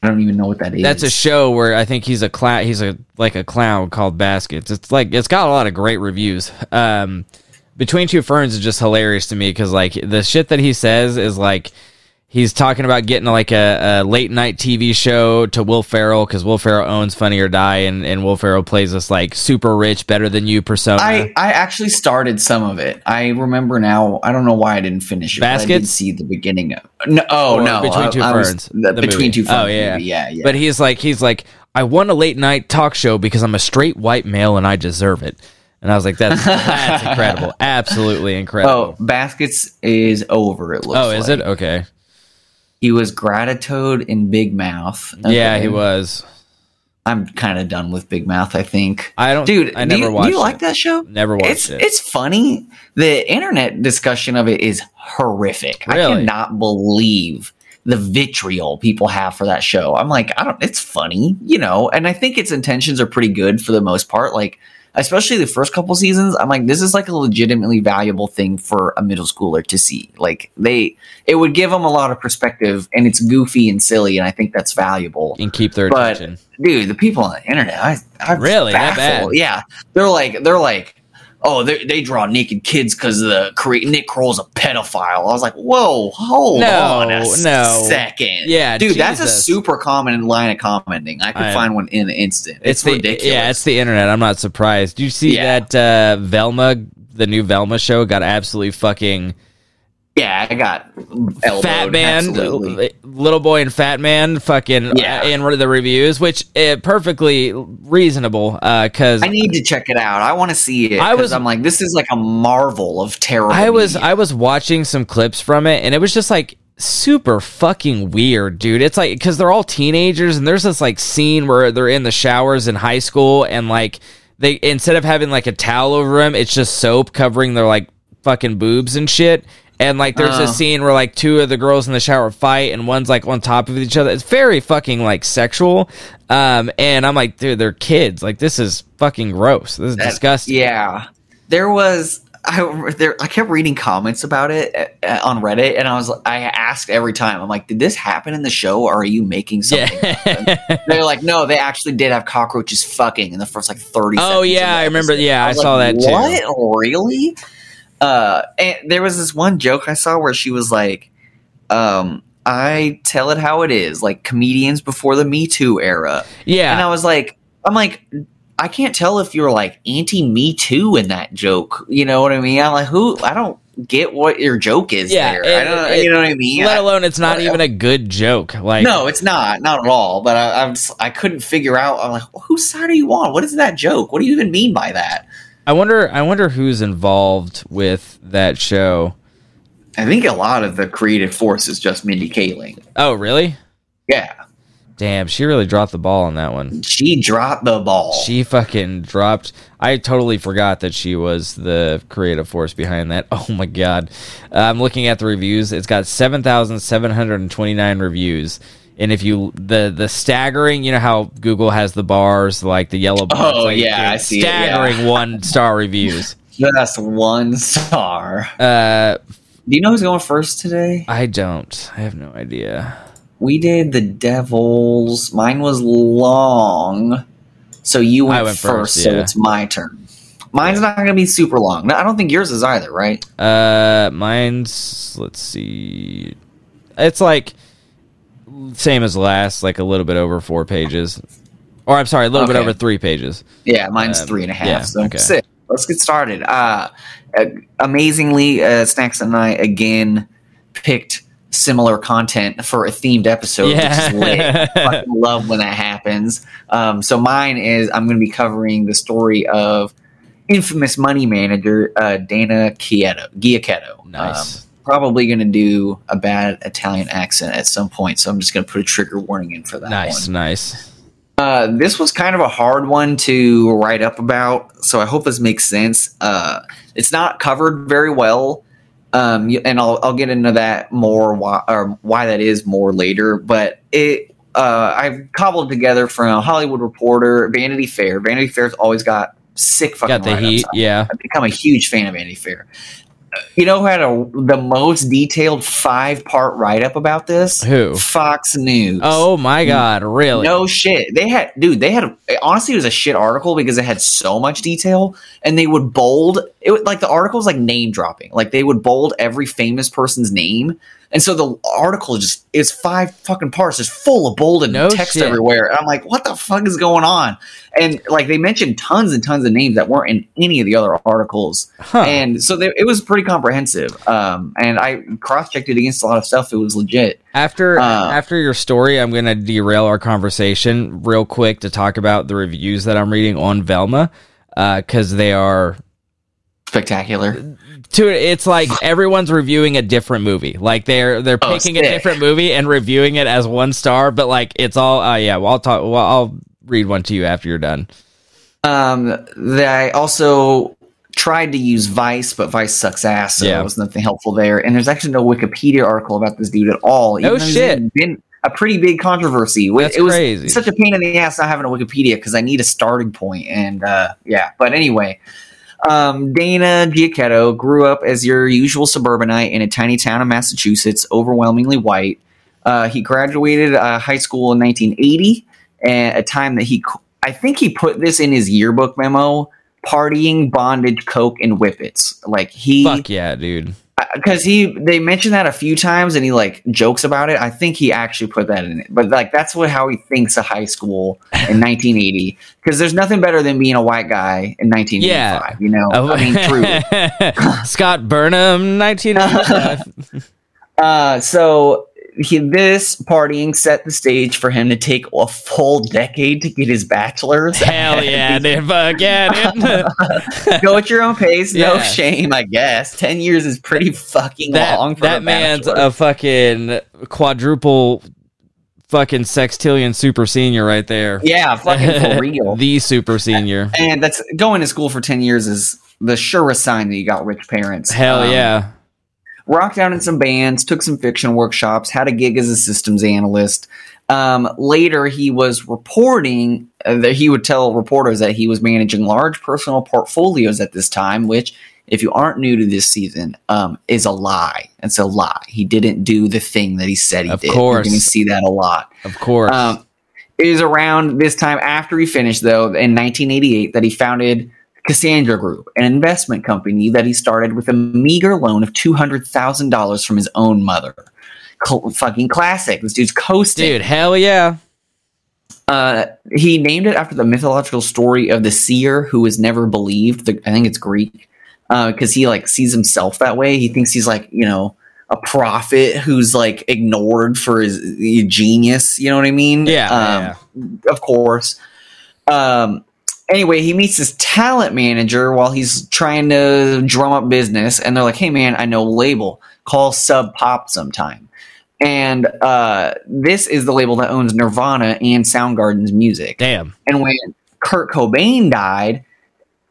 I don't even know what that is. That's a show where I think he's a clown. He's a clown called Baskets. It's got a lot of great reviews. Between Two Ferns is just hilarious to me because the shit that he says is like. He's talking about getting a late night TV show to Will Ferrell because Will Ferrell owns Funny or Die, and Will Ferrell plays this super rich, better than you persona. I actually started some of it. I remember now. I don't know why I didn't finish it. Baskets? But I did see the beginning of. No, Between Two Ferns. Between Two Ferns. Oh yeah. Movie, yeah. But he's like, I want a late night talk show because I'm a straight white male and I deserve it. And I was like, that's incredible, absolutely incredible. Oh, Baskets is over. It looks. Oh, is it okay? He was Gratitude in Big Mouth. Okay. Yeah, he was. I'm kind of done with Big Mouth, I think. Do you like that show? Never watched it. It's funny. The internet discussion of it is horrific. Really? I cannot believe the vitriol people have for that show. I'm like, it's funny, and I think its intentions are pretty good for the most part. Especially the first couple seasons, I'm like, this is a legitimately valuable thing for a middle schooler to see. It would give them a lot of perspective, and it's goofy and silly, and I think that's valuable. And keep their attention. Dude, the people on the internet, I'm really baffled. That bad? Yeah, they're like, oh, they draw naked kids because Nick Kroll's a pedophile. I was like, whoa, hold on a second. Yeah, dude, Jesus. That's a super common line of commenting. I could find one in an instant. It's ridiculous. Yeah, it's the internet. I'm not surprised. Do you see that Velma, the new Velma show, got absolutely fucking... Yeah, I got elbowed, Fat Man, absolutely. Little Boy and Fat Man fucking in the reviews, which is perfectly reasonable because I need to check it out. I want to see it because I'm like, this is a marvel of terror. I was watching some clips from it, and it was just super fucking weird, dude. It's because they're all teenagers, and there's this scene where they're in the showers in high school, and they instead of having a towel over them, it's just soap covering their fucking boobs and shit. And, there's a scene where, two of the girls in the shower fight, and one's, on top of each other. It's very fucking, sexual. And I'm like, dude, they're kids. This is fucking gross. This is disgusting. Yeah. There was... I kept reading comments about it on Reddit, and I asked every time. I'm like, did this happen in the show, or are you making something happen? They're like, no, they actually did have cockroaches fucking in the first, 30 seconds. Oh, yeah, I remember. Yeah, I saw that, too. What? Really? And there was this one joke I saw where she was like, I tell it how it is, comedians before the Me Too era. Yeah. And I was like, I can't tell if you're anti-Me Too in that joke. You know what I mean? I'm like, I don't get what your joke is there. I don't, you know what I mean? Let alone it's not even a good joke. No, it's not at all. But I couldn't figure out. I'm like, whose side are you on? What is that joke? What do you even mean by that? I wonder who's involved with that show. I think a lot of the creative force is just Mindy Kaling. Oh, really? Yeah. Damn, she really dropped the ball on that one. She dropped the ball. She fucking dropped. I totally forgot that she was the creative force behind that. Oh, my God. I'm looking at the reviews. It's got 7,729 reviews. And if you the staggering, you know how Google has the bars, like the yellow bars. Oh, like, yeah, I see. Staggering it, yeah. 1-star reviews. Just 1 star. Do you know who's going first today? I don't. I have no idea. We did the Devils. Mine was long, so you went first, yeah. So it's my turn. Mine's not going to be super long. No, I don't think yours is either, right? Mine's, let's see. It's like same as last, like a little bit over 4 pages. Or I'm sorry, a little bit over 3 pages. Yeah, mine's 3.5. Yeah, so that's it. Let's get started. Amazingly, Snacks and I again picked similar content for a themed episode, which is lit. I fucking love when that happens. So mine is I'm going to be covering the story of infamous money manager Dana Giacchetto. Nice. Probably going to do a bad Italian accent at some point, so I'm just going to put a trigger warning in for that. Nice. This was kind of a hard one to write up about, so I hope this makes sense. It's not covered very well, and I'll get into that more why that is more later. But I've cobbled together from Hollywood Reporter, Vanity Fair. Vanity Fair's always got sick fucking got the write-ups. Heat, yeah. I've become a huge fan of Vanity Fair. You know who had the most detailed 5-part write-up about this? Who? Fox News. Oh, my God. Really? No shit. They had honestly, it was a shit article because it had so much detail, and they would bold it. Like, the article was like name-dropping. Like, they would bold every famous person's name, and so the article just is 5 fucking parts, just full of bolded text everywhere. And I'm like, what the fuck is going on? And like, they mentioned tons and tons of names that weren't in any of the other articles, and so it was pretty comprehensive. And I cross-checked it against a lot of stuff. It was legit. After your story, I'm gonna derail our conversation real quick to talk about the reviews that I'm reading on Velma, because they are spectacular. It's like everyone's reviewing a different movie. Like they're picking a different movie and reviewing it as 1 star, but like it's all I'll read one to you after you're done. I also tried to use Vice, but Vice sucks ass, so there was nothing helpful there. And there's actually no Wikipedia article about this dude at all. No shit. It's been a pretty big controversy. It was crazy. Such a pain in the ass not having a Wikipedia because I need a starting point. And but anyway. Dana Giacchetto grew up as your usual suburbanite in a tiny town in Massachusetts, overwhelmingly white. He graduated high school in 1980, a time that I think he put this in his yearbook memo: partying, bondage, coke, and whippets. Like fuck yeah, dude. Because they mentioned that a few times, and he like jokes about it. I think he actually put that in it, but like that's how he thinks of high school in 1980. Because there's nothing better than being a white guy in 1985. Yeah. You know, I mean, true. Scott Burnham, 1985. So this partying set the stage for him to take a full decade to get his bachelor's. Hell yeah, dude. Fuck yeah, dude. Go at your own pace. Yeah. No shame, I guess. 10 years is pretty fucking long for a bachelor. That man's a fucking quadruple fucking sextillion super senior right there. Yeah, fucking for real. The super senior. And that's going to school for 10 years is the surest sign that you got rich parents. Hell yeah. Rocked out in some bands, took some fiction workshops, had a gig as a systems analyst. Later, he was reporting that he would tell reporters that he was managing large personal portfolios at this time, which, if you aren't new to this season, is a lie. It's a lie. He didn't do the thing that he said he did. Of course. You're going to see that a lot. Of course. It is around this time after he finished, though, in 1988, that he founded Cassandra Group, an investment company that he started with a meager loan of $200,000 from his own mother. Fucking classic. This dude's coasting. Dude, hell yeah. He named it after the mythological story of the seer who was never believed. I think it's Greek. Because he like sees himself that way. He thinks he's like, you know, a prophet who's like ignored for his genius. You know what I mean? Yeah. Of course. Anyway, he meets this talent manager while he's trying to drum up business, and they're like, hey, man, I know a label. Call Sub Pop sometime. And this is the label that owns Nirvana and Soundgarden's music. Damn. And when Kurt Cobain died,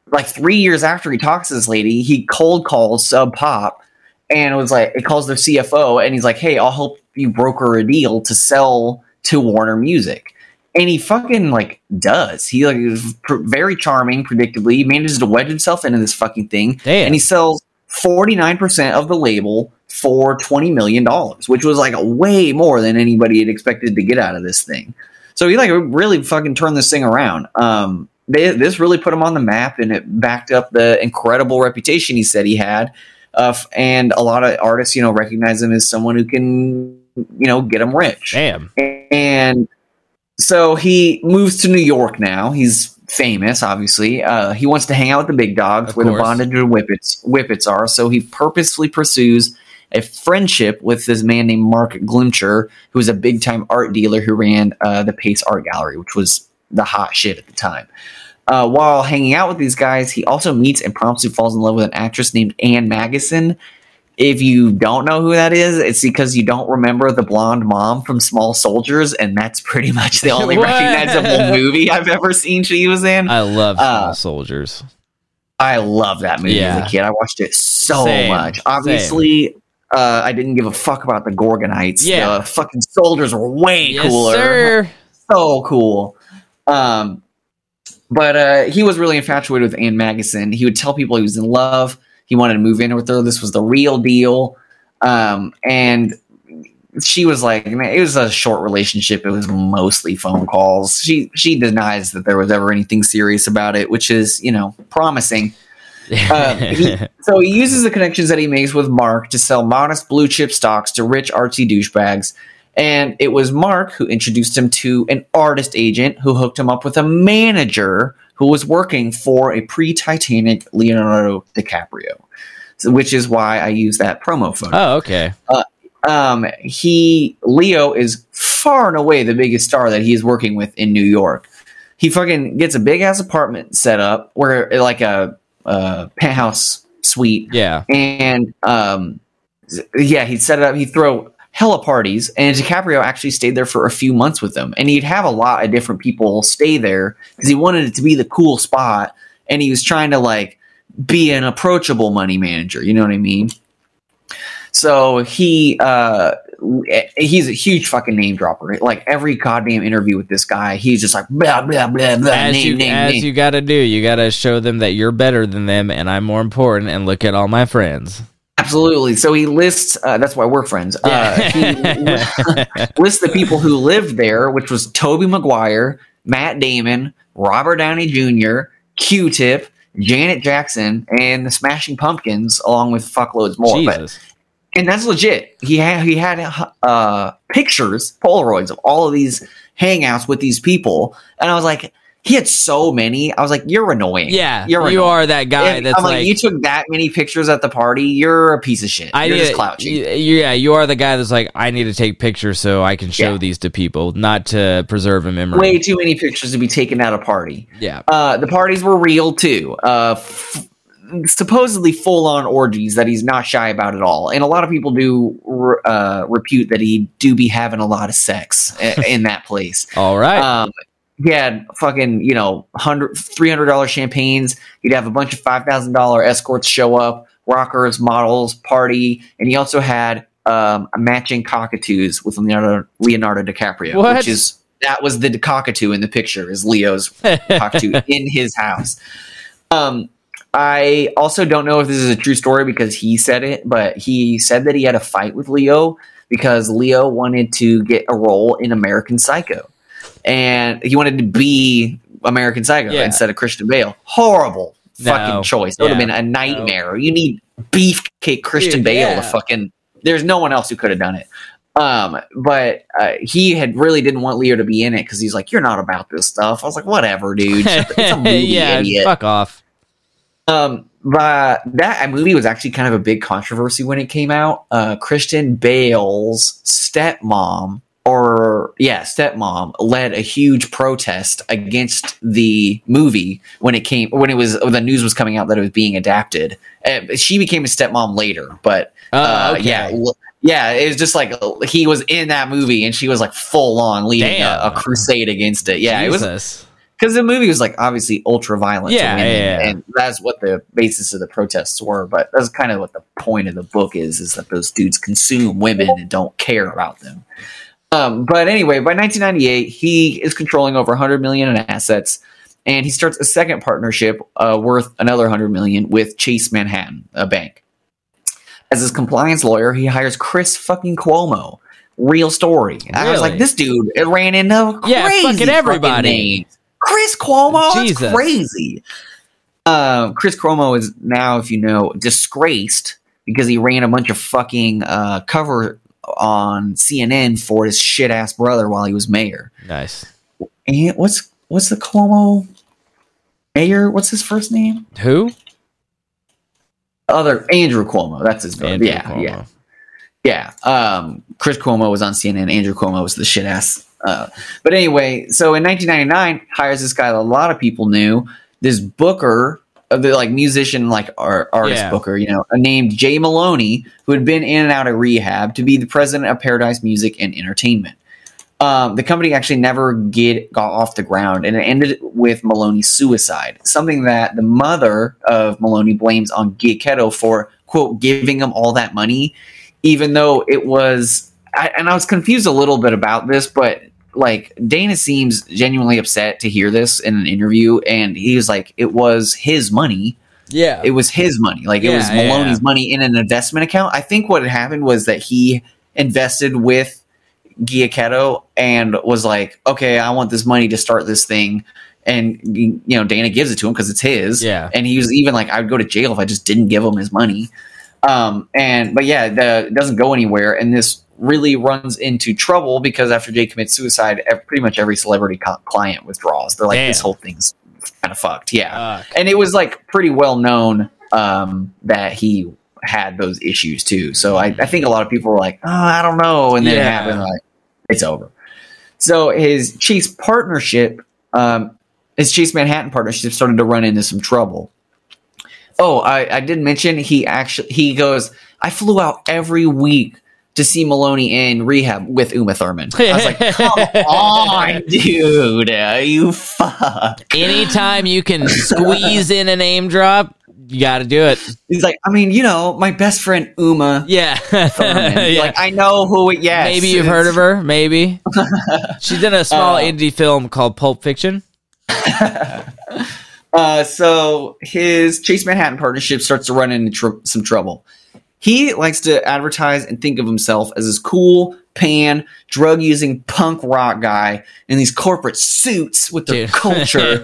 like 3 years after he talks to this lady, he cold calls Sub Pop, and it was like, it calls their CFO, and he's like, hey, I'll help you broker a deal to sell to Warner Music. And he fucking, like, does. He, like, is very charming, predictably. He manages to wedge himself into this fucking thing. Damn. And he sells 49% of the label for $20 million, which was, like, way more than anybody had expected to get out of this thing. So he, like, really fucking turned this thing around. This really put him on the map, and it backed up the incredible reputation he said he had. And a lot of artists, you know, recognize him as someone who can, you know, get him rich. Damn. And so he moves to New York now. He's famous, obviously. He wants to hang out with the big dogs, where the bondage and whippets are. So he purposefully pursues a friendship with this man named Mark Glimcher, who was a big-time art dealer who ran the Pace Art Gallery, which was the hot shit at the time. While hanging out with these guys, he also meets and promptly falls in love with an actress named Ann Magnuson. If you don't know who that is, it's because you don't remember the blonde mom from Small Soldiers, and that's pretty much the only recognizable movie I've ever seen she was in. I love Small Soldiers. I love that movie as a kid. I watched it so much. Obviously, I didn't give a fuck about the Gorgonites. Yeah. The fucking soldiers were way cooler. Sir. So cool. But he was really infatuated with Ann Magnuson. He would tell people he was in love. He wanted to move in with her. This was the real deal. And she was like, man, it was a short relationship. It was mostly phone calls. She denies that there was ever anything serious about it, which is, you know, promising. So he uses the connections that he makes with Mark to sell modest blue chip stocks to rich artsy douchebags. And it was Mark who introduced him to an artist agent who hooked him up with a manager who was working for a pre-Titanic Leonardo DiCaprio, which is why I use that promo photo. Oh, okay. Leo is far and away the biggest star that he's working with in New York. He fucking gets a big-ass apartment set up where, like, a penthouse suite. Yeah. And, he'd set it up. He'd throw hella parties, and DiCaprio actually stayed there for a few months with him, and he'd have a lot of different people stay there because he wanted it to be the cool spot, and he was trying to, like, be an approachable money manager, you know what I mean? So he's a huge fucking name dropper, right? Like, every goddamn interview with this guy, he's just like, blah, blah, blah, blah, name. You gotta do. You gotta show them that you're better than them, and I'm more important, and look at all my friends. Absolutely. So he lists, that's why we're friends. He lists the people who lived there, which was Tobey Maguire, Matt Damon, Robert Downey Jr., Q-Tip, Janet Jackson, and the Smashing Pumpkins, along with fuckloads more. Jesus. And that's legit. He had pictures, Polaroids of all of these hangouts with these people. And I was like, he had so many. I was like, you're annoying. Yeah, you are that guy. And that's, I'm like, you took that many pictures at the party. You're a piece of shit. You're just slouchy. Yeah, you are the guy that's like, I need to take pictures so I can show these to people, not to preserve a memory. Way too many pictures to be taken at a party. Yeah. The parties were real, too. Supposedly full-on orgies that he's not shy about at all. And a lot of people do repute that he do be having a lot of sex in that place. All right. He had fucking, you know, $300 champagnes. He'd have a bunch of $5,000 escorts show up, rockers, models, party. And he also had matching cockatoos with Leonardo DiCaprio. What? That was the cockatoo in the picture, is Leo's cockatoo in his house. I also don't know if this is a true story because he said it, but he said that he had a fight with Leo because Leo wanted to get a role in American Psycho. And he wanted to be American Psycho instead of Christian Bale. Horrible fucking choice. It would have been a nightmare. You need beefcake Christian Bale to fucking... There's no one else who could have done it. But he had really didn't want Leo to be in it because he's like, you're not about this stuff. I was like, whatever, dude. It's a movie, idiot. Fuck off. But that movie was actually kind of a big controversy when it came out. Christian Bale's stepmom... stepmom led a huge protest against the movie when the news was coming out that it was being adapted. She became a stepmom later, but it was just like he was in that movie and she was like full on leading a crusade against it. Yeah, Jesus. It was because the movie was like obviously ultra violent. And that's what the basis of the protests were. But that's kind of what the point of the book is that those dudes consume women and don't care about them. But anyway, by 1998, he is controlling over $100 million in assets, and he starts a second partnership worth another $100 million with Chase Manhattan, a bank. As his compliance lawyer, he hires Chris fucking Cuomo. Real story. Really? I was like, this dude it ran into crazy fucking everybody. Fucking names. Chris Cuomo? Jesus. That's crazy. Chris Cuomo is now, if you know, disgraced because he ran a bunch of fucking cover on CNN for his shit-ass brother while he was mayor. Nice. And what's the Cuomo mayor? What's his first name? Who? Andrew Cuomo. That's his brother. Andrew Cuomo. Yeah. Chris Cuomo was on CNN. Andrew Cuomo was the shit-ass. But anyway, so in 1999, hires this guy a lot of people knew. This booker, the like musician, like artist booker, you know, named Jay Maloney, who had been in and out of rehab, to be the president of Paradise Music and Entertainment. The company actually never got off the ground, and it ended with Maloney's suicide, something that the mother of Maloney blames on Giacchetto for, quote, giving him all that money, even though it was – and I was confused a little bit about this, but like Dana seems genuinely upset to hear this in an interview, and he was like, it was his money. Yeah. It was his money. Like it was Maloney's money in an investment account. I think what had happened was that he invested with Giacchetto and was like, okay, I want this money to start this thing, and you know, Dana gives it to him because it's his. Yeah. And he was even like, I would go to jail if I just didn't give him his money. It doesn't go anywhere, and this really runs into trouble because after Jay commits suicide, pretty much every celebrity client withdraws. They're like, this whole thing's kind of fucked. Yeah. And it was like pretty well known that he had those issues too. So I think a lot of people were like, oh, I don't know. And then it happened, like, it's over. So his Chase Manhattan partnership started to run into some trouble. Oh, I did mention he goes, I flew out every week to see Maloney in rehab with Uma Thurman. I was like, come on, dude. You fuck. Anytime you can squeeze in a name drop, you got to do it. He's like, I mean, you know, my best friend Uma. Yeah. Yeah. Like, I know who it is. Yes, maybe you've heard of her. Maybe. She's in a small indie film called Pulp Fiction. So his Chase Manhattan partnership starts to run into some trouble. He likes to advertise and think of himself as this cool, pan, drug-using punk rock guy in these corporate suits with their culture.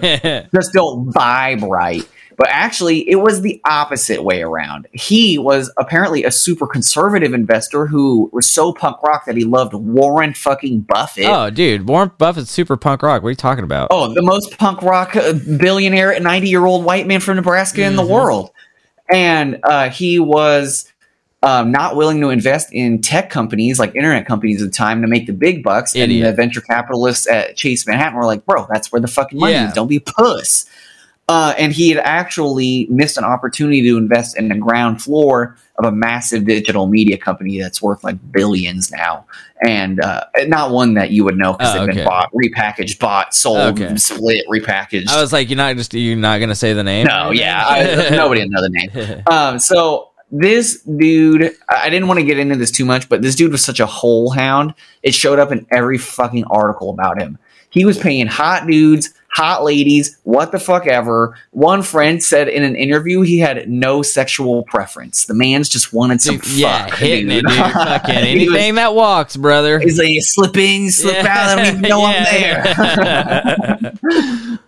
Just don't vibe right. But actually, it was the opposite way around. He was apparently a super conservative investor who was so punk rock that he loved Warren fucking Buffett. Oh, dude. Warren Buffett's super punk rock. What are you talking about? Oh, the most punk rock billionaire, 90-year-old white man from Nebraska in the world. And he was... not willing to invest in tech companies like internet companies at the time to make the big bucks. Idiot. And the venture capitalists at Chase Manhattan were like, bro, that's where the fucking money is. Don't be a puss. And he had actually missed an opportunity to invest in the ground floor of a massive digital media company that's worth like billions now. And not one that you would know because they've been bought, repackaged, bought, sold, split, repackaged. I was like, you're not going to say the name? No, nobody would know the name. This dude, I didn't want to get into this too much, but this dude was such a hole hound. It showed up in every fucking article about him. He was paying hot dudes, hot ladies, what the fuck ever. One friend said in an interview he had no sexual preference. The man's just wanted some fuck. Hitting it, dude. Fucking anything that walks, brother. He's like, slip in, slip out, I don't even know I'm there.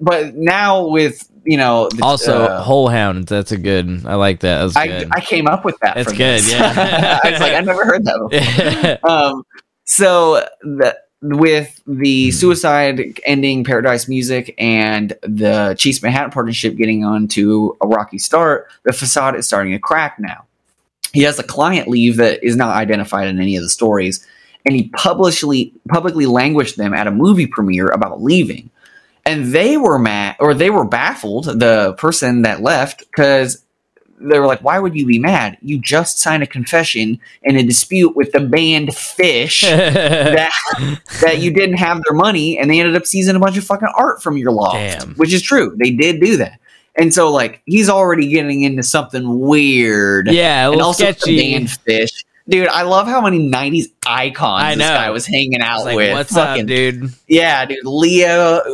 But now with... You know, Whole Hound. That's a good. I like that. That's good. I came up with that. That's good. This. Yeah, I was like, I never heard that before. With the suicide ending Paradise Music and the Chase Manhattan partnership getting on to a rocky start, the facade is starting to crack now. He has a client leave that is not identified in any of the stories, and he publicly languished them at a movie premiere about leaving. And they were mad, or they were baffled, the person that left, because they were like, why would you be mad? You just signed a confession in a dispute with the band Fish that you didn't have their money, and they ended up seizing a bunch of fucking art from your loft. Damn. Which is true. They did do that. And so, like, he's already getting into something weird. Yeah, a little sketchy. And also the band Fish. Dude, I love how many 90s icons this guy was hanging out with. What's fucking, up, dude? Yeah, dude. Leo,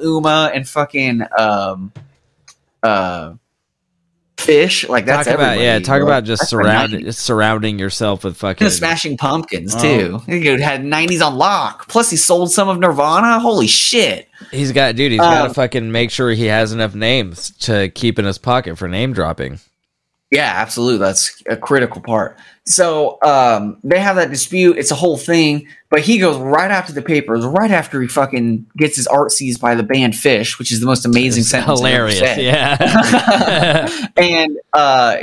Uma, and fucking Fish. Like, that's everybody. Yeah, talk about just surrounding yourself with fucking... And Smashing Pumpkins, too. Dude had 90s on lock. Plus, he sold some of Nirvana. Holy shit. He's got to fucking make sure he has enough names to keep in his pocket for name dropping. Yeah, absolutely. That's a critical part. So they have that dispute. It's a whole thing. But he goes right out to the papers, right after he fucking gets his art seized by the band Fish, which is the most amazing sentence. Hilarious, yeah. And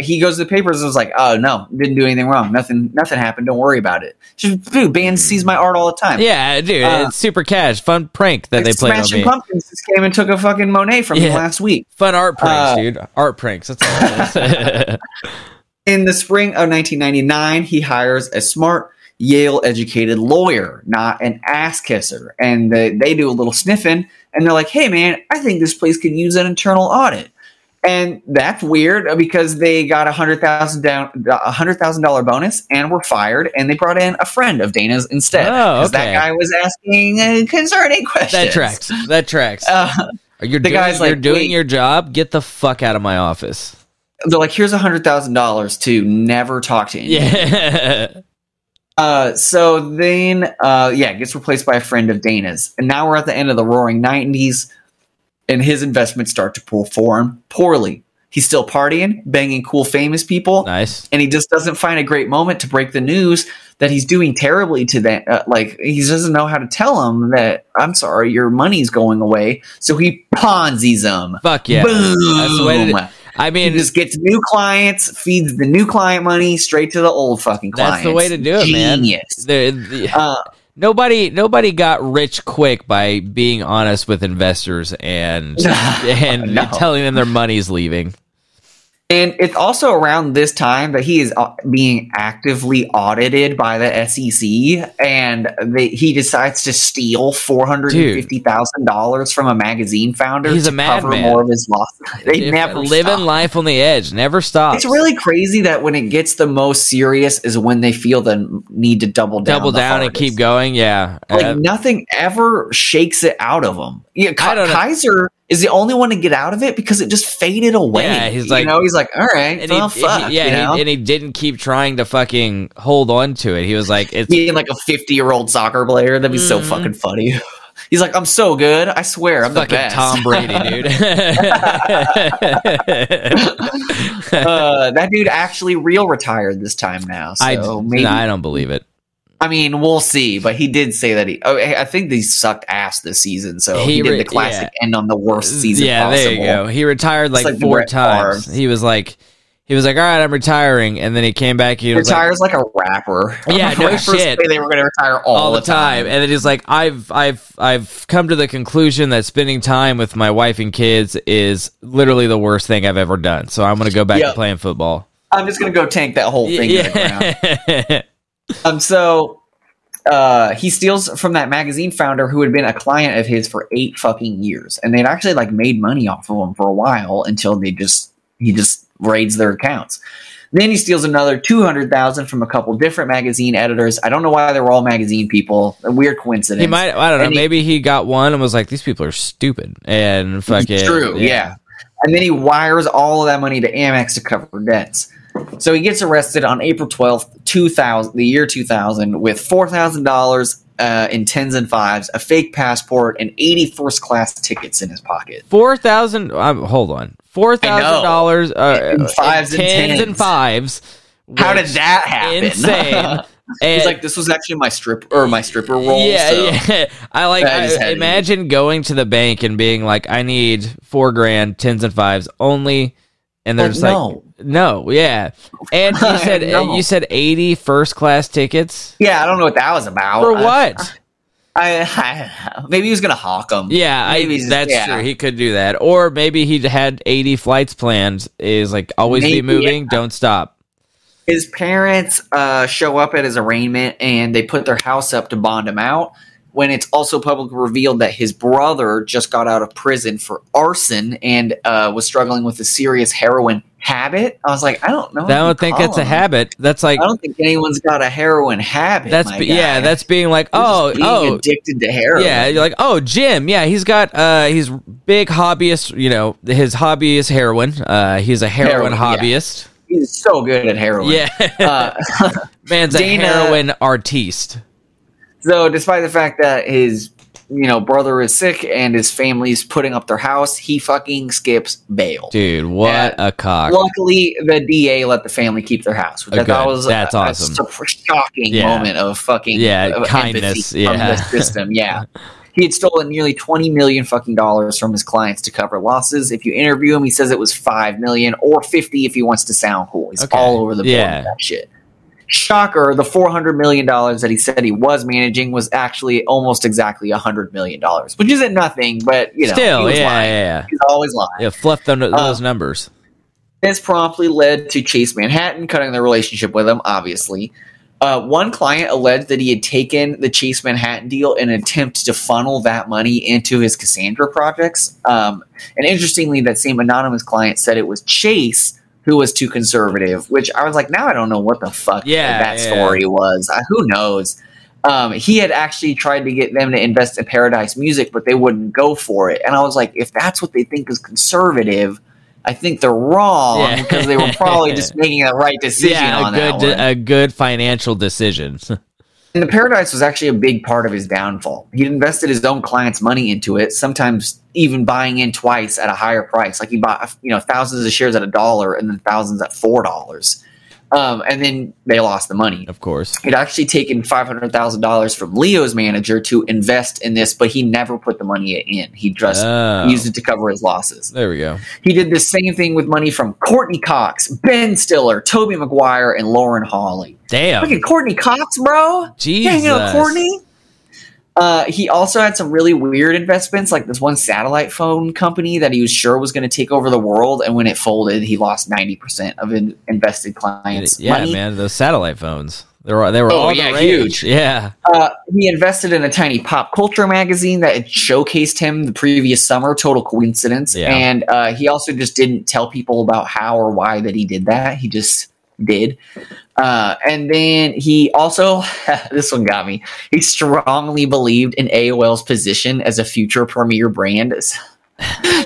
he goes to the papers and was like, oh, no, didn't do anything wrong. Nothing happened. Don't worry about it. Just, dude, bands seize my art all the time. Yeah, dude, it's super cash. Fun prank that they played on me. Smashing Pumpkins just came and took a fucking Monet from me last week. Fun art pranks, dude. Art pranks. That's all it is. In the spring of 1999, he hires a smart Yale-educated lawyer, not an ass-kisser. And they do a little sniffing, and they're like, hey, man, I think this place could use an internal audit. And that's weird because they got a $100,000 bonus and were fired, and they brought in a friend of Dana's instead. Oh, okay. That guy was asking concerning questions. That tracks. You're doing your job? Get the fuck out of my office. They're like, here's $100,000 to never talk to anyone. Yeah. So then, it gets replaced by a friend of Dana's. And now we're at the end of the roaring 90s, and his investments start to perform poorly. He's still partying, banging cool, famous people. Nice. And he just doesn't find a great moment to break the news that he's doing terribly to them. Like, he doesn't know how to tell them that, I'm sorry, your money's going away. So he Ponzi's them. Fuck yeah. Boom. That's the way to do. I mean, he just gets new clients, feeds the new client money straight to the old fucking clients. That's the way to do it, man. Genius. Nobody got rich quick by being honest with investors and telling them their money's leaving. And it's also around this time that he is being actively audited by the SEC, and he decides to steal $450,000 from a magazine founder to cover more of his losses. They never stop. Living life on the edge, never stops. It's really crazy that when it gets the most serious is when they feel the need to double down and keep going. Yeah, like nothing ever shakes it out of them. Yeah, Kaiser is the only one to get out of it because it just faded away. Yeah, he's like, all right, fuck. He didn't keep trying to fucking hold on to it. He was like, it's being like a 50-year-old soccer player. That'd be so fucking funny. He's like, I'm so good. I swear, I'm the best. Tom Brady, dude. That dude actually retired this time now. So I don't believe it. I mean, we'll see, but he did say that I think they sucked ass this season, so he did the classic end on the worst season possible. Yeah, there you go. He retired like 4 times. Favre. He was like, all right, I'm retiring, and then he came back. He retires like a rapper. Yeah, no shit. They were going to retire all the time, and then he's like, I've come to the conclusion that spending time with my wife and kids is literally the worst thing I've ever done. So I'm going to go back to playing football. I'm just going to go tank that whole thing. Yeah. To the ground. So he steals from that magazine founder who had been a client of his for 8 fucking years, and they'd actually like made money off of him for a while until he just raids their accounts. Then he steals another $200,000 from a couple different magazine editors. I don't know why they were all magazine people. A weird coincidence. Maybe he got one and was like, "These people are stupid," and fucking true, yeah. And then he wires all of that money to Amex to cover debts. So he gets arrested on April 12th, 2000, the year 2000, with $4,000 in tens and fives, a fake passport, and 80 first-class tickets in his pocket. $4,000? Hold on. $4,000 in tens and fives. How did that happen? Insane. He's like, this was actually my stripper role. Yeah, so yeah. I imagine going to the bank and being like, I need $4,000, tens and fives only. And they're just and you said you said 80 first class tickets. Yeah, I don't know what that was about. For what? I maybe he was gonna hawk them. Yeah, that's true. He could do that, or maybe he had 80 flights planned. Is like always be moving, don't stop. His parents show up at his arraignment and they put their house up to bond him out. when it's also publicly revealed that his brother just got out of prison for arson and was struggling with a serious heroin habit. I was like, I don't know. I don't think that's a habit. That's like, I don't think anyone's got a heroin habit. That's yeah, that's being like, oh, addicted to heroin. Yeah, you're like, oh, Jim. Yeah, he's got he's big hobbyist. You know, his hobby is heroin. He's a heroin hobbyist. Yeah. He's so good at heroin. Yeah, man's a heroin artiste. So despite the fact that his, you know, brother is sick and his family's putting up their house, he fucking skips bail. Dude, what a cock. Luckily, the DA let the family keep their house. That was awesome. A super shocking moment of fucking kindness from the system. Yeah. He had stolen nearly $20 million fucking dollars from his clients to cover losses. If you interview him, he says it was $5 million or 50 if he wants to sound cool. He's all over the board with that shit. Shocker, the $400 million that he said he was managing was actually almost exactly $100 million, which isn't nothing, but, you know, still, he was lying. He's always lying. Yeah, fluff those numbers. This promptly led to Chase Manhattan cutting the relationship with him, obviously. One client alleged that he had taken the Chase Manhattan deal in an attempt to funnel that money into his Cassandra projects. And interestingly, that same anonymous client said it was Chase who was too conservative, which I was like, now I don't know what the fuck that story was. Who knows? He had actually tried to get them to invest in Paradise Music, but they wouldn't go for it. And I was like, if that's what they think is conservative, I think they're wrong because they were probably just making a right decision on that one. A good financial decision. And the Paradise was actually a big part of his downfall. He invested his own clients' money into it, sometimes even buying in twice at a higher price. Like he bought, you know, thousands of shares at $1 and then thousands at $4. And then they lost the money. Of course. He'd actually taken $500,000 from Leo's manager to invest in this, but he never put the money in. He just used it to cover his losses. There we go. He did the same thing with money from Courtney Cox, Ben Stiller, Tobey Maguire, and Lauren Hawley. Damn. Look at Courtney Cox, bro. Jesus. Hanging out Courtney. He also had some really weird investments, like this one satellite phone company that he was sure was going to take over the world, and when it folded, he lost 90% of invested clients' money. Yeah, man, those satellite phones. They were all the rage. Huge. Yeah. He invested in a tiny pop culture magazine that had showcased him the previous summer. Total coincidence. Yeah. And he also just didn't tell people about how or why that he did that. He just did. And then he also, this one got me, he strongly believed in AOL's position as a future premier brand.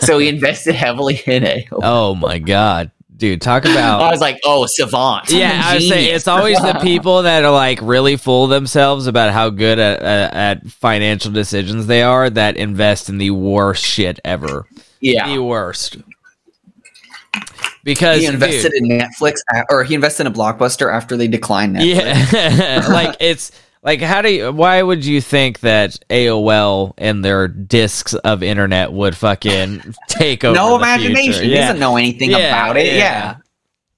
So he invested heavily in AOL. Oh my God. Dude, talk about... I was like, oh, savant. Yeah, I was saying, it's always the people that are like really fool themselves about how good at financial decisions they are that invest in the worst shit ever. Yeah. The worst. Because he invested in Netflix, or he invested in a Blockbuster after they declined Netflix. Yeah. Like it's like, why would you think that AOL and their discs of internet would fucking take over? No imagination. He doesn't know anything about it. Yeah.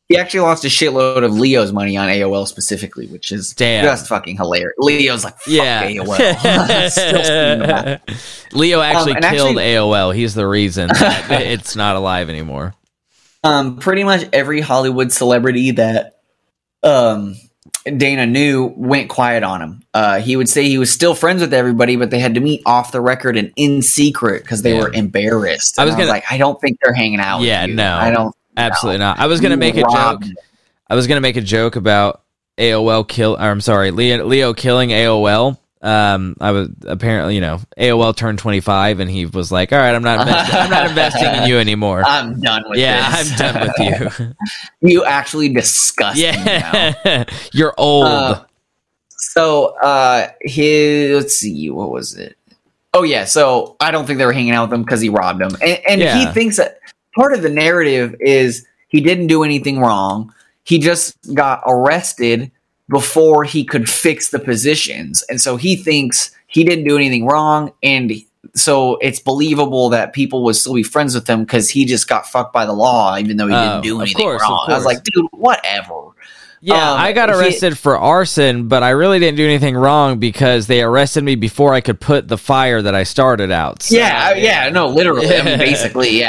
He actually lost a shitload of Leo's money on AOL specifically, which is just fucking hilarious. Leo's like, fuck AOL. Still Leo killed AOL. He's the reason that it's not alive anymore. Pretty much every Hollywood celebrity that Dana knew went quiet on him. He would say he was still friends with everybody, but they had to meet off the record and in secret because they were embarrassed. I was like, I don't think they're hanging out with you. Yeah, no. I don't. Absolutely not. I was going to make a joke. I was going to make a joke about Leo killing AOL. I was apparently, you know, AOL turned 25 and he was like, all right, I'm not investing in you anymore. I'm done with this. Yeah, I'm done with you. You actually disgust me now. You're old. Let's see, what was it? Oh yeah. So I don't think they were hanging out with him because he robbed him. And he thinks that part of the narrative is he didn't do anything wrong. He just got arrested before he could fix the positions. And so he thinks he didn't do anything wrong. And so it's believable that people would still be friends with him because he just got fucked by the law, even though he didn't do anything wrong. I was like, dude, whatever. Yeah, I got arrested for arson, but I really didn't do anything wrong because they arrested me before I could put the fire that I started out. So, literally. I mean, basically,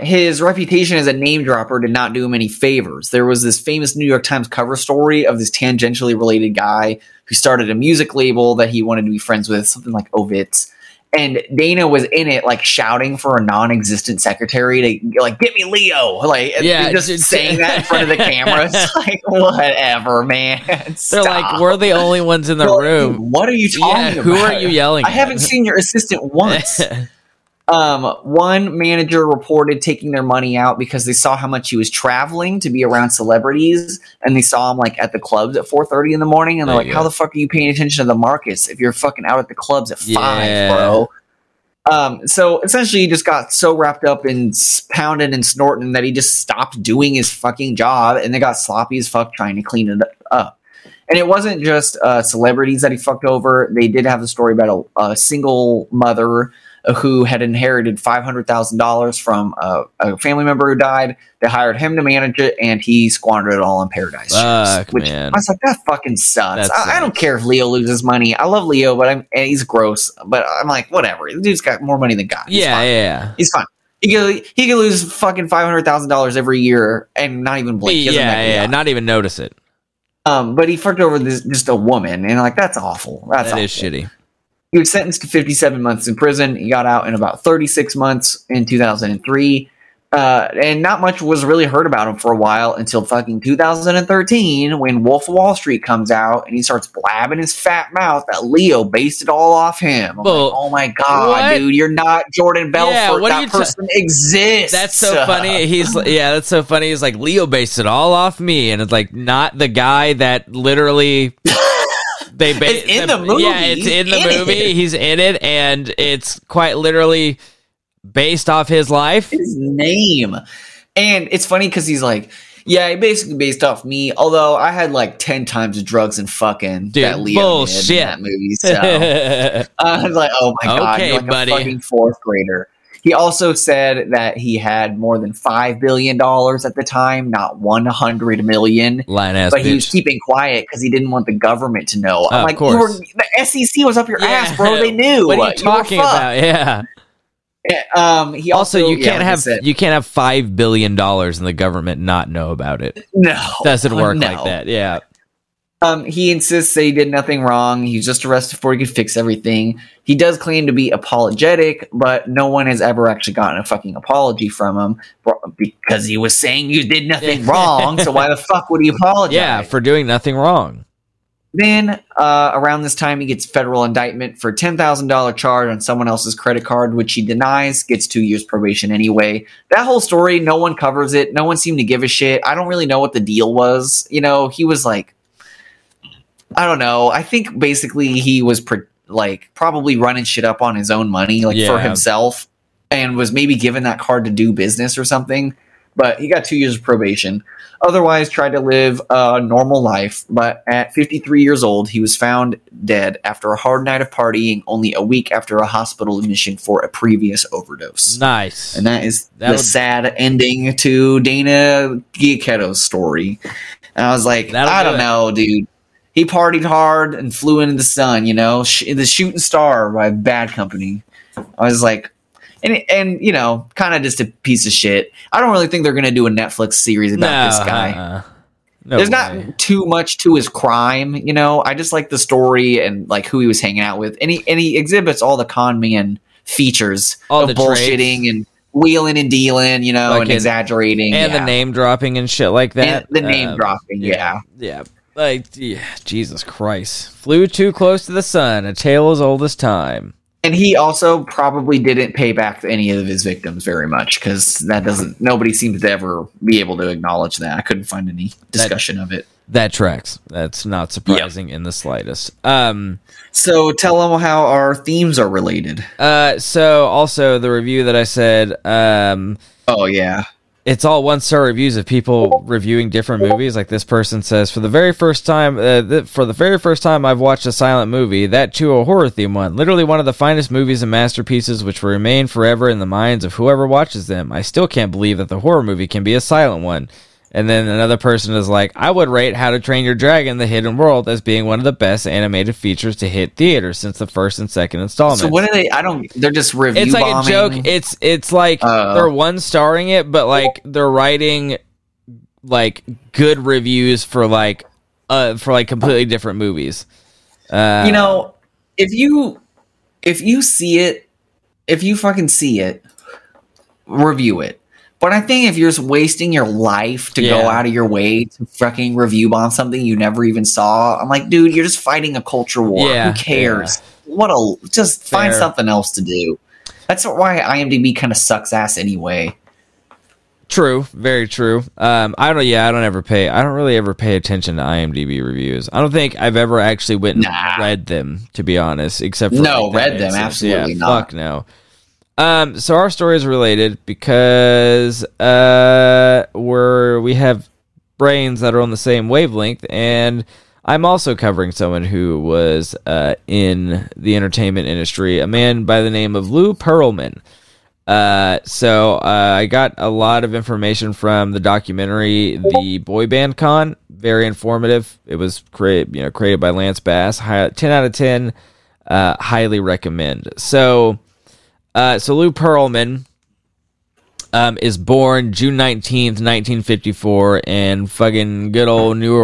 His reputation as a name dropper did not do him any favors. There was this famous New York Times cover story of this tangentially related guy who started a music label that he wanted to be friends with, something like Ovitz. And Dana was in it, like, shouting for a non-existent secretary to, like, get me Leo. Like, yeah, just saying that in front of the camera. It's like, whatever, man. Stop. They're like, we're the only ones in the room. What are you talking about? Who are you yelling at? I haven't seen your assistant once. One manager reported taking their money out because they saw how much he was traveling to be around celebrities, and they saw him, like, at the clubs at 4:30 in the morning, and they're how the fuck are you paying attention to the markets if you're fucking out at the clubs at 5, bro? So essentially he just got so wrapped up in pounding and snorting that he just stopped doing his fucking job, and they got sloppy as fuck trying to clean it up. And it wasn't just celebrities that he fucked over. They did have a story about a single mother who had inherited $500,000 from a family member who died. They hired him to manage it, and he squandered it all on Paradise Shows. Which, man. I was like, that fucking sucks. I don't care if Leo loses money. I love Leo, but and he's gross. But I'm like, whatever. The dude's got more money than God. He's fine. He's fine. He can lose fucking $500,000 every year and not even blink. Not even notice it. But he fucked over just a woman, and like, that's awful. That is shitty. He was sentenced to 57 months in prison. He got out in about 36 months in 2003. And not much was really heard about him for a while until fucking 2013 when Wolf of Wall Street comes out and he starts blabbing his fat mouth that Leo based it all off him. I'm like, oh my God, dude, you're not Jordan Belfort. That person exists. That's so funny. That's so funny. He's like, Leo based it all off me. And it's like, not the guy that literally... It's in the movie. He's in it, and it's quite literally based off his life, his name. And it's funny because he's like, yeah, he basically based off me. Although I had like 10 times the drugs and fucking that Leo bullshit did in that movie. So I was like, oh my God, you're like buddy, a fucking fourth grader. He also said that he had more than $5 billion at the time, not $100 million. But he was keeping quiet because he didn't want the government to know. I'm like, the SEC was up your ass, bro. They knew. What are you talking about? Yeah. He also you can't have $5 billion in the government not know about it. No. Doesn't work like that. Yeah. He insists that he did nothing wrong. He was just arrested before he could fix everything. He does claim to be apologetic, but no one has ever actually gotten a fucking apology from him because he was saying you did nothing wrong. So why the fuck would he apologize? Yeah, for doing nothing wrong. Then around this time, he gets federal indictment for a $10,000 charge on someone else's credit card, which he denies, gets 2 years probation anyway. That whole story, no one covers it. No one seemed to give a shit. I don't really know what the deal was. You know, he was like, I don't know. I think basically he was probably running shit up on his own money, for himself, and was maybe given that card to do business or something. But he got 2 years of probation. Otherwise, tried to live a normal life. But at 53 years old, he was found dead after a hard night of partying, only a week after a hospital admission for a previous overdose. Nice. And that is sad ending to Dana Giacchetto's story. And I was like, I don't know, dude. He partied hard and flew into the sun, you know, the shooting star by Bad Company. I was like, and you know, kind of just a piece of shit. I don't really think they're going to do a Netflix series about this guy. There's not too much to his crime, you know. I just like the story and like who he was hanging out with. And he exhibits all the con man features of bullshitting traits and wheeling and dealing, you know, and exaggerating. And the name dropping and shit like that. And the name dropping, yeah. Jesus Christ. Flew too close to the sun, a tale as old as time. And he also probably didn't pay back any of his victims very much, because nobody seems to ever be able to acknowledge that. I couldn't find any discussion of it. That tracks. That's not surprising in the slightest. So tell them how our themes are related. So also the review that I said, it's all one-star reviews of people reviewing different movies. Like this person says, for the very first time I've watched a silent movie, that too a horror theme one. Literally one of the finest movies and masterpieces which will remain forever in the minds of whoever watches them. I still can't believe that the horror movie can be a silent one. And then another person is like, I would rate How to Train Your Dragon: The Hidden World as being one of the best animated features to hit theaters since the first and second installments. So what are they? They're just review bombing. It's like a joke. It's like they're one-starring it, but like they're writing like good reviews for like completely different movies. You know, if you see it, if you fucking see it, review it. But I think if you're just wasting your life to go out of your way to fucking review bomb something you never even saw, I'm like, dude, you're just fighting a culture war. Yeah, who cares? Yeah. Just find something else to do. That's why IMDb kind of sucks ass anyway. True, very true. I don't really ever pay attention to IMDb reviews. I don't think I've ever actually went and read them, to be honest. Except for absolutely not. Fuck no. So our story is related because we have brains that are on the same wavelength, and I'm also covering someone who was in the entertainment industry, a man by the name of Lou Pearlman. I got a lot of information from the documentary The Boy Band Con. Very informative. It was created by Lance Bass. 10 out of 10. Highly recommend. So Lou Pearlman is born June 19th, 1954, in fucking good old New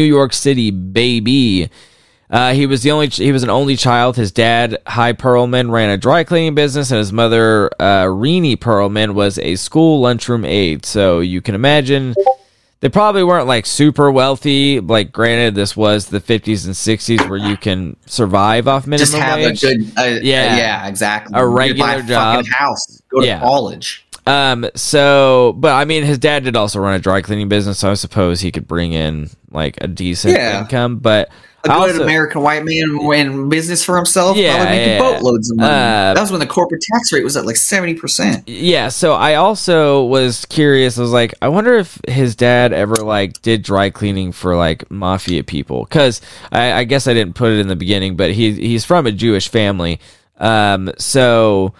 York City, baby. He was an only child. His dad, Hy Pearlman, ran a dry cleaning business, and his mother, Renee Pearlman, was a school lunchroom aide. So you can imagine they probably weren't like super wealthy. Like, granted, this was the 50s and 60s where you can survive off minimum wage. Just have wage. A good, exactly. A regular job, fucking house, go to college. But I mean, his dad did also run a dry cleaning business, so I suppose he could bring in like a decent income. But a good American white man in business for himself, making boatloads of money. That was when the corporate tax rate was at like 70%. Yeah, so I also was curious. I was like, I wonder if his dad ever like did dry cleaning for like mafia people, because I guess I didn't put it in the beginning, but he's from a Jewish family. So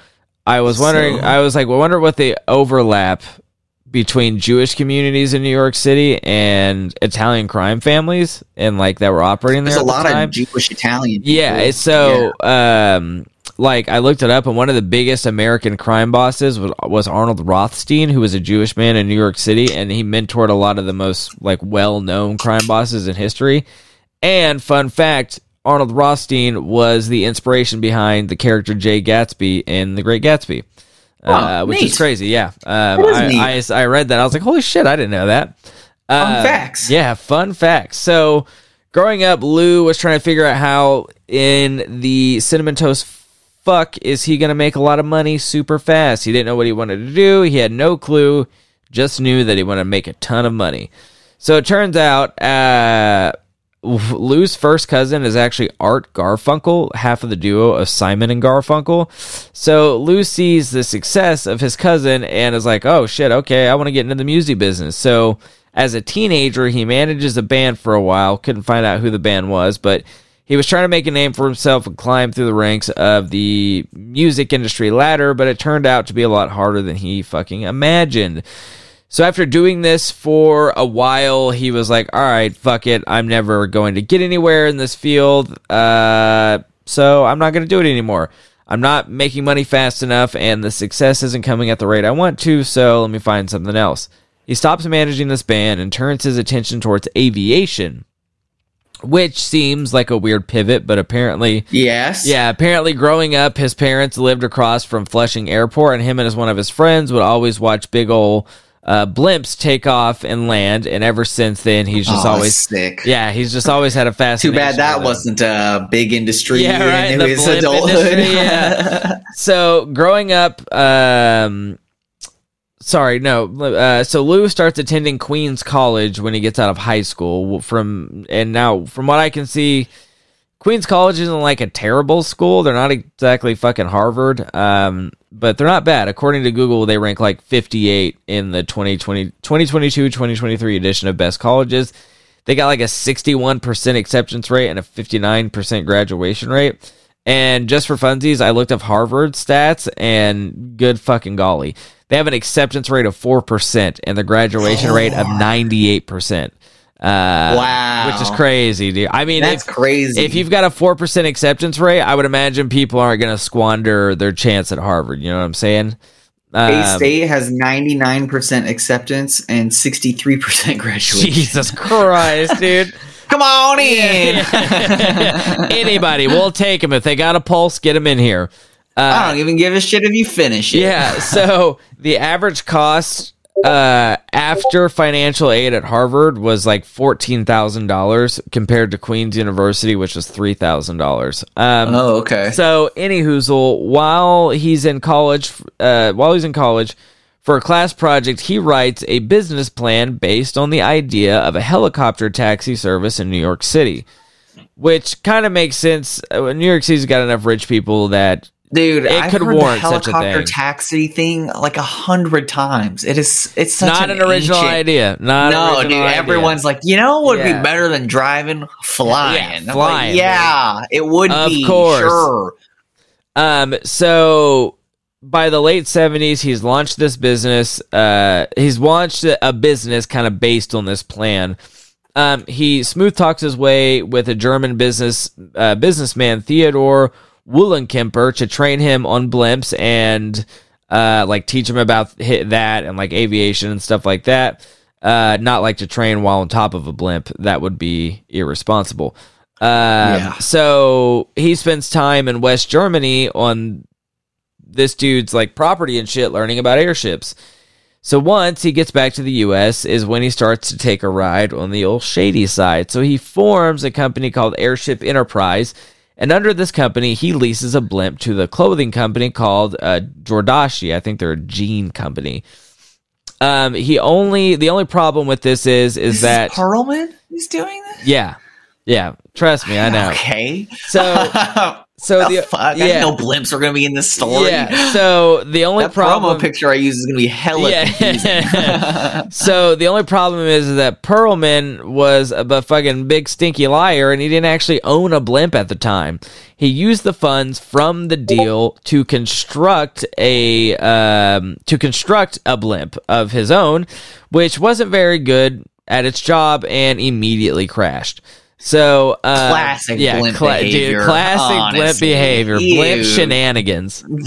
I was wondering. I was like, well, I wonder what the overlap between Jewish communities in New York City and Italian crime families and like that were operating there. There's a lot of Jewish Italian people. Yeah. So I looked it up, and one of the biggest American crime bosses was Arnold Rothstein, who was a Jewish man in New York City, and he mentored a lot of the most like well-known crime bosses in history. And fun fact, Arnold Rothstein was the inspiration behind the character Jay Gatsby in The Great Gatsby. Which is crazy, yeah. I read that. I was like, holy shit, I didn't know that. Fun facts. Yeah, fun facts. So, growing up, Lou was trying to figure out how in the Cinnamon Toast fuck is he going to make a lot of money super fast. He didn't know what he wanted to do. He had no clue. Just knew that he wanted to make a ton of money. So, it turns out Lou's first cousin is actually Art Garfunkel, half of the duo of Simon and Garfunkel. So Lou sees the success of his cousin and is like, oh shit, okay, I want to get into the music business. So as a teenager, he manages a band for a while. Couldn't find out who the band was, but he was trying to make a name for himself and climb through the ranks of the music industry ladder, but it turned out to be a lot harder than he fucking imagined. So after doing this for a while, he was like, all right, fuck it. I'm never going to get anywhere in this field, so I'm not going to do it anymore. I'm not making money fast enough, and the success isn't coming at the rate I want to, so let me find something else. He stops managing this band and turns his attention towards aviation, which seems like a weird pivot, but apparently... Yes. Yeah, apparently growing up, his parents lived across from Flushing Airport, and him and one of his friends would always watch big ol' blimps take off and land, and ever since then he's just always sick. Yeah, he's just always had a fascination. Too bad that wasn't a big industry in his adulthood. Industry, yeah. So growing up, so Lou starts attending Queens College when he gets out of high school. From what I can see, Queens College isn't like a terrible school. They're not exactly fucking Harvard, but they're not bad. According to Google, they rank like 58 in the 2022-2023 edition of Best Colleges. They got like a 61% acceptance rate and a 59% graduation rate. And just for funsies, I looked up Harvard stats, and good fucking golly. They have an acceptance rate of 4% and the graduation rate of 98%. Wow. Which is crazy, dude. I mean, that's crazy. If you've got a 4% acceptance rate, I would imagine people aren't going to squander their chance at Harvard. You know what I'm saying? A-State has 99% acceptance and 63% graduation. Jesus Christ, dude. Come on in. Anybody, we'll take them. If they got a pulse, get them in here. I don't even give a shit if you finish it. Yeah, so the average cost after financial aid at Harvard was like $14,000 compared to Queen's University, which was $3,000. Okay. So, anyhoozle, while he's in college for a class project, he writes a business plan based on the idea of a helicopter taxi service in New York City, which kind of makes sense. New York City's got enough rich people that. Dude, I've heard the helicopter taxi thing like 100 times. It's such not an original idea. No, dude, everyone's like, you know what would be better than driving? Flying. Yeah, flying. Yeah, it would be. Of course. Sure. So by the late 70s, he's launched this business. He's launched a business kind of based on this plan. He smooth talks his way with a German businessman, Theodore Wullenkemper, to train him on blimps and like teach him about that and like aviation and stuff like that. Not like to train while on top of a blimp. That would be irresponsible. So he spends time in West Germany on this dude's like property and shit, learning about airships. So once he gets back to the U.S. is when he starts to take a ride on the old shady side. So he forms a company called Airship Enterprise. And under this company, he leases a blimp to the clothing company called Jordache. I think they're a jean company. The only problem with this is that Perlman is doing this. Yeah. Trust me, I know. Okay. So the fuck? Yeah. I didn't know blimps were going to be in this story. Yeah. So the only promo picture I use is going to be hella confusing. So the only problem is that Perlman was a fucking big stinky liar, and he didn't actually own a blimp at the time. He used the funds from the deal to construct a blimp of his own, which wasn't very good at its job and immediately crashed. So, classic blimp behavior. Dude, classic blimp behavior. Ew. Blimp shenanigans. God.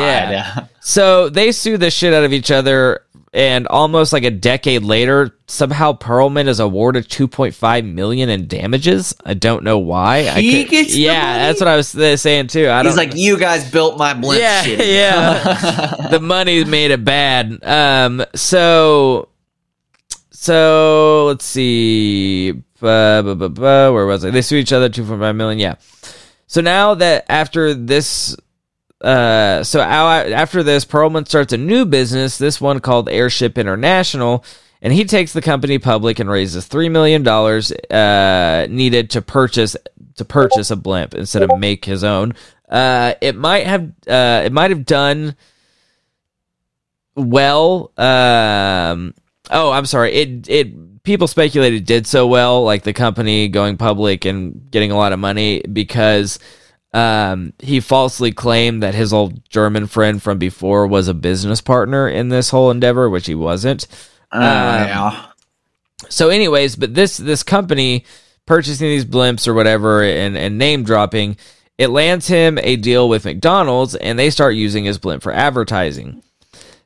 Yeah. So they sue the shit out of each other, and almost like a decade later, somehow Perlman is awarded $2.5 million in damages. I don't know why. He gets the money? That's what I was saying too. You guys built my blimp shit. Yeah. The money made it bad. So let's see. Where was I? They sue each other, $2.5 million. Yeah. So now that after this, Perlman starts a new business. This one called Airship International, and he takes the company public and raises $3 million needed to purchase a blimp instead of make his own. It might have done well. I'm sorry. People speculated it did so well, like the company going public and getting a lot of money, because he falsely claimed that his old German friend from before was a business partner in this whole endeavor, which he wasn't. So anyways, but this company purchasing these blimps or whatever and name dropping, it lands him a deal with McDonald's, and they start using his blimp for advertising.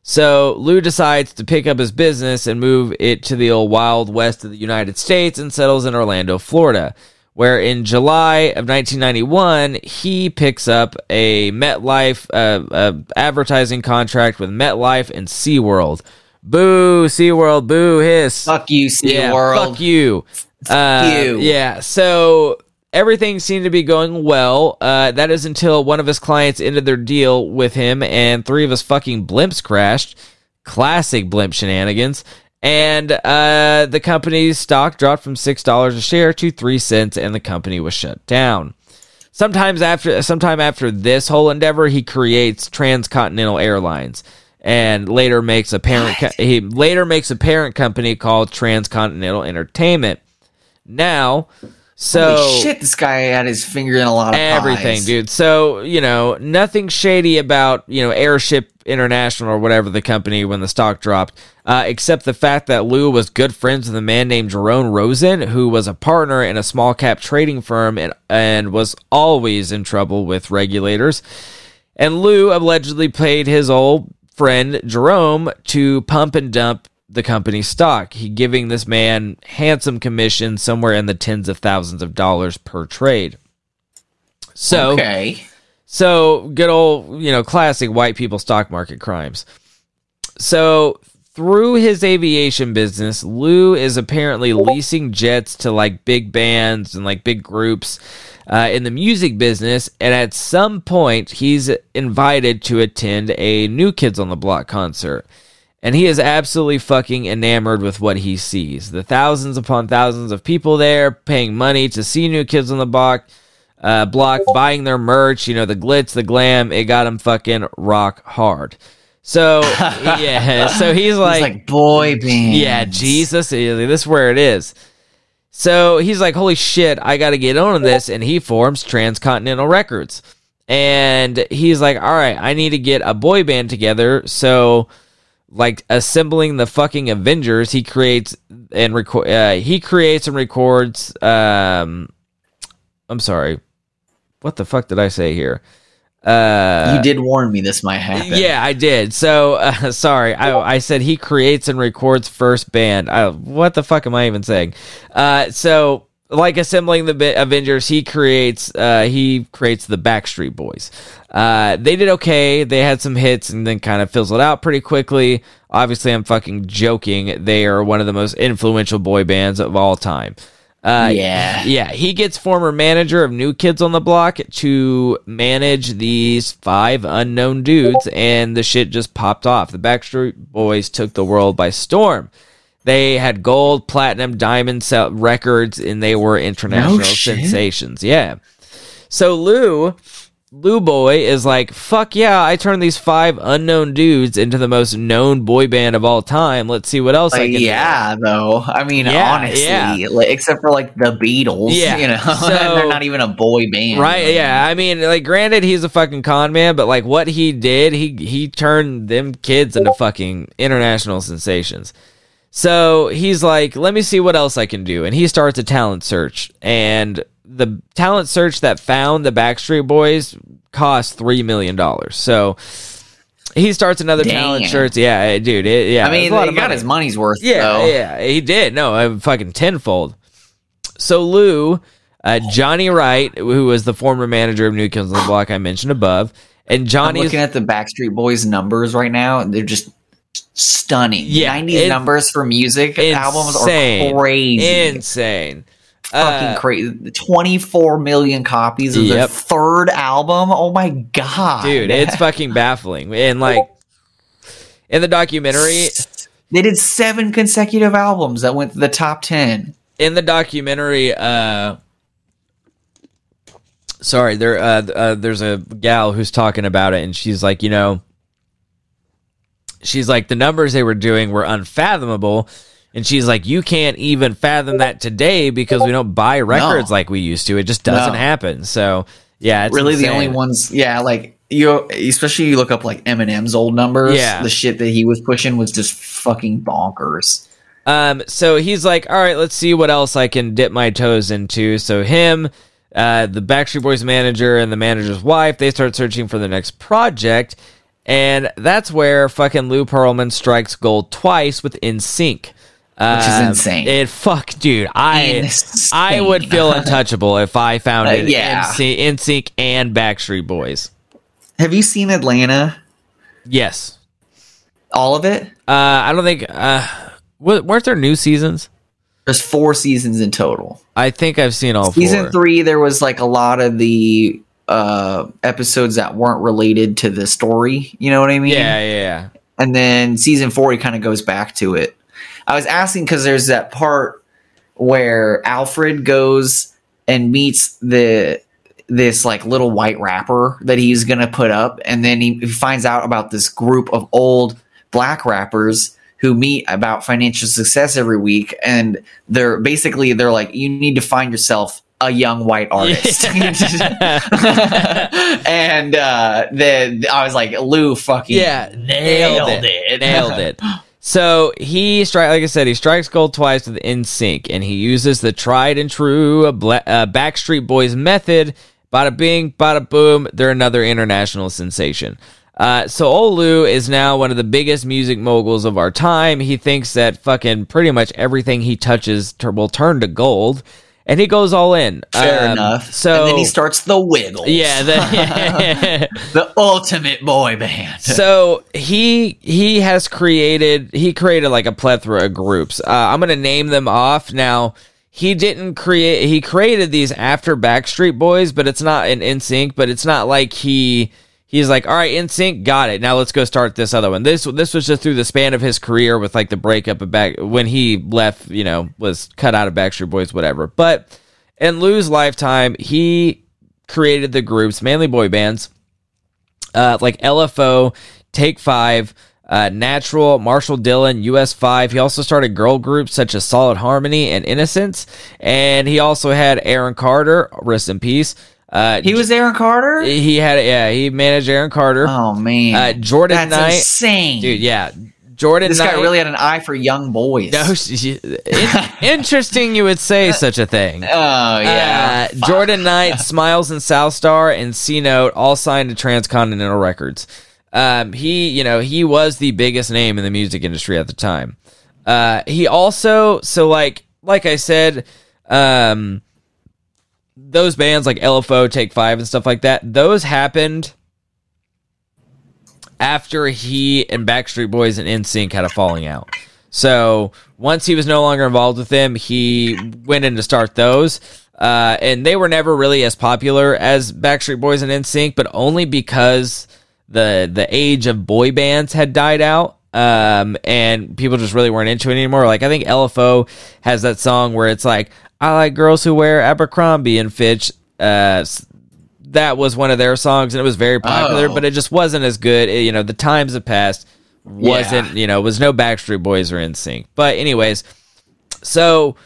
So Lou decides to pick up his business and move it to the old Wild West of the United States and settles in Orlando, Florida, where in July of 1991, he picks up a MetLife advertising contract with MetLife and SeaWorld. Boo, SeaWorld, boo, hiss. Fuck you, SeaWorld. Fuck you. Yeah, so everything seemed to be going well. That is until one of his clients ended their deal with him, and three of his fucking blimps crashed. Classic blimp shenanigans. And the company's stock dropped from $6 a share to 3 cents, and the company was shut down. Sometime after this whole endeavor, he creates Transcontinental Airlines, and later makes a parent. He later makes a parent company called Transcontinental Entertainment. Now. So holy shit, this guy had his finger in a lot of everything, pies. Dude. So, you know, nothing shady about, you know, Airship International or whatever the company when the stock dropped, except the fact that Lou was good friends with a man named Jerome Rosen, who was a partner in a small cap trading firm and was always in trouble with regulators. And Lou allegedly paid his old friend Jerome to pump and dump the company's stock, he giving this man handsome commission somewhere in the tens of thousands of dollars per trade. So, okay. So good old, you know, classic white people stock market crimes. So through his aviation business, Lou is apparently leasing jets to like big bands and like big groups in the music business. And at some point he's invited to attend a New Kids on the Block concert. And he is absolutely fucking enamored with what he sees. The thousands upon thousands of people there paying money to see New Kids on the Block, buying their merch, you know, the glitz, the glam, it got him fucking rock hard. So, yeah, so he's like boy bands. Yeah, Jesus, this is where it is. So he's like, holy shit, I got to get on this. And he forms Transcontinental Records. And he's like, all right, I need to get a boy band together. So, like assembling the fucking Avengers, he creates and records. I'm sorry, what the fuck did I say here? You did warn me this might happen. Yeah, I did. So sorry, I said he creates and records first band. What the fuck am I even saying? So like assembling the Avengers, he creates the Backstreet Boys. They did okay. They had some hits and then kind of fizzled out pretty quickly. Obviously, I'm fucking joking. They are one of the most influential boy bands of all time. Yeah. He gets former manager of New Kids on the Block to manage these five unknown dudes, and the shit just popped off. The Backstreet Boys took the world by storm. They had gold, platinum, diamond records, and they were international sensations. Yeah. So Lou Boy is like, fuck yeah, I turned these five unknown dudes into the most known boy band of all time. Let's see what else I can do. Though. I mean, honestly, except for like the Beatles, you know, so, they're not even a boy band. Right, like. Yeah. I mean, like, granted, he's a fucking con man, but like what he did, he turned them kids into fucking international sensations. So he's like, let me see what else I can do. And he starts a talent search. And the talent search that found the Backstreet Boys cost $3 million. So he starts another talent search. Yeah, dude. I mean, he got his money's worth. Yeah, he did. No, fucking tenfold. So Lou, Johnny Wright, who was the former manager of New Kids on the Block I mentioned above. And Johnny, I'm looking at the Backstreet Boys numbers right now. They're just stunning. Yeah, 90s numbers for music albums are crazy. Insane. Fucking crazy. 24 million copies of their third album. Oh my god. Dude, it's fucking baffling. And like in the documentary, they did 7 consecutive albums that went to the top 10. In the documentary, there's a gal who's talking about it and she's like, you know, she's like, the numbers they were doing were unfathomable. And she's like, you can't even fathom that today because we don't buy records like we used to. It just doesn't happen. So, yeah. It's really insane. The only ones. Yeah. Like, especially you look up like Eminem's old numbers. Yeah. The shit that he was pushing was just fucking bonkers. So he's like, all right, let's see what else I can dip my toes into. So him, the Backstreet Boys manager and the manager's wife, they start searching for the next project. And that's where fucking Lou Pearlman strikes gold twice with NSYNC. Which is insane. Insane. I would feel untouchable if I found it. NSYNC and Backstreet Boys. Have you seen Atlanta? Yes. All of it? I don't think... weren't there new seasons? There's 4 seasons in total. I think I've seen all 4. Season 3, there was like a lot of the... episodes that weren't related to the story, you know what I mean? Yeah. And then season 4, he kind of goes back to it. I was asking because there's that part where Alfred goes and meets this like little white rapper that he's gonna put up, and then he finds out about this group of old black rappers who meet about financial success every week, and they're like, you need to find yourself a young white artist. And I was like, Lou fucking nailed it. Nailed it. So he he strikes gold twice with NSYNC, and he uses the tried and true Backstreet Boys method. Bada bing, bada boom. They're another international sensation. So old Lou is now one of the biggest music moguls of our time. He thinks that fucking pretty much everything he touches will turn to gold. And he goes all in. Fair enough. So, and then he starts the Wiggles. Yeah. The ultimate boy band. So he created like a plethora of groups. I'm going to name them off. Now, he created these after Backstreet Boys, but it's not in NSYNC, but it's not like he's like, all right, NSYNC, got it. Now let's go start this other one. This was just through the span of his career with like the breakup of when he left, was cut out of Backstreet Boys, whatever. But in Lou's lifetime, he created the groups, mainly boy bands, like LFO, Take Five, Natural, Marshall Dillon, US5. He also started girl groups such as Solid Harmony and Innocence. And he also had Aaron Carter, rest in peace. He was Aaron Carter? He managed Aaron Carter. Oh, man. Jordan Knight. That's insane. Dude, yeah. Jordan Knight. This guy really had an eye for young boys. No, interesting you would say such a thing. Oh, yeah. Jordan Knight, Smiles and South Star, and C-Note all signed to Transcontinental Records. He was the biggest name in the music industry at the time. He also, like I said, those bands like LFO, Take Five, and stuff like that, those happened after he and Backstreet Boys and NSYNC had a falling out. So once he was no longer involved with them, he went in to start those. And they were never really as popular as Backstreet Boys and NSYNC, but only because the age of boy bands had died out. And people just really weren't into it anymore. Like, I think LFO has that song where it's like, I like girls who wear Abercrombie and Fitch. That was one of their songs, and it was very popular, but it just wasn't as good. The times have passed. Was no Backstreet Boys or NSYNC. But anyways, so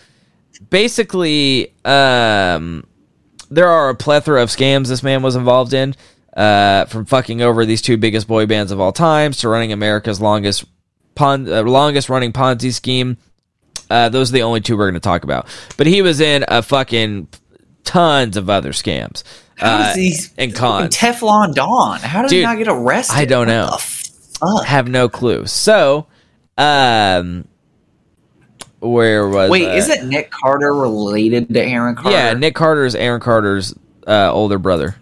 basically, there are a plethora of scams this man was involved in, from fucking over these two biggest boy bands of all times to running America's longest running Ponzi scheme. Those are the only two we're going to talk about. But he was in a fucking tons of other scams and cons. Teflon Don. How did he not get arrested? I don't know. I have no clue. So, where was? Wait, isn't Nick Carter related to Aaron Carter? Yeah, Nick Carter is Aaron Carter's older brother.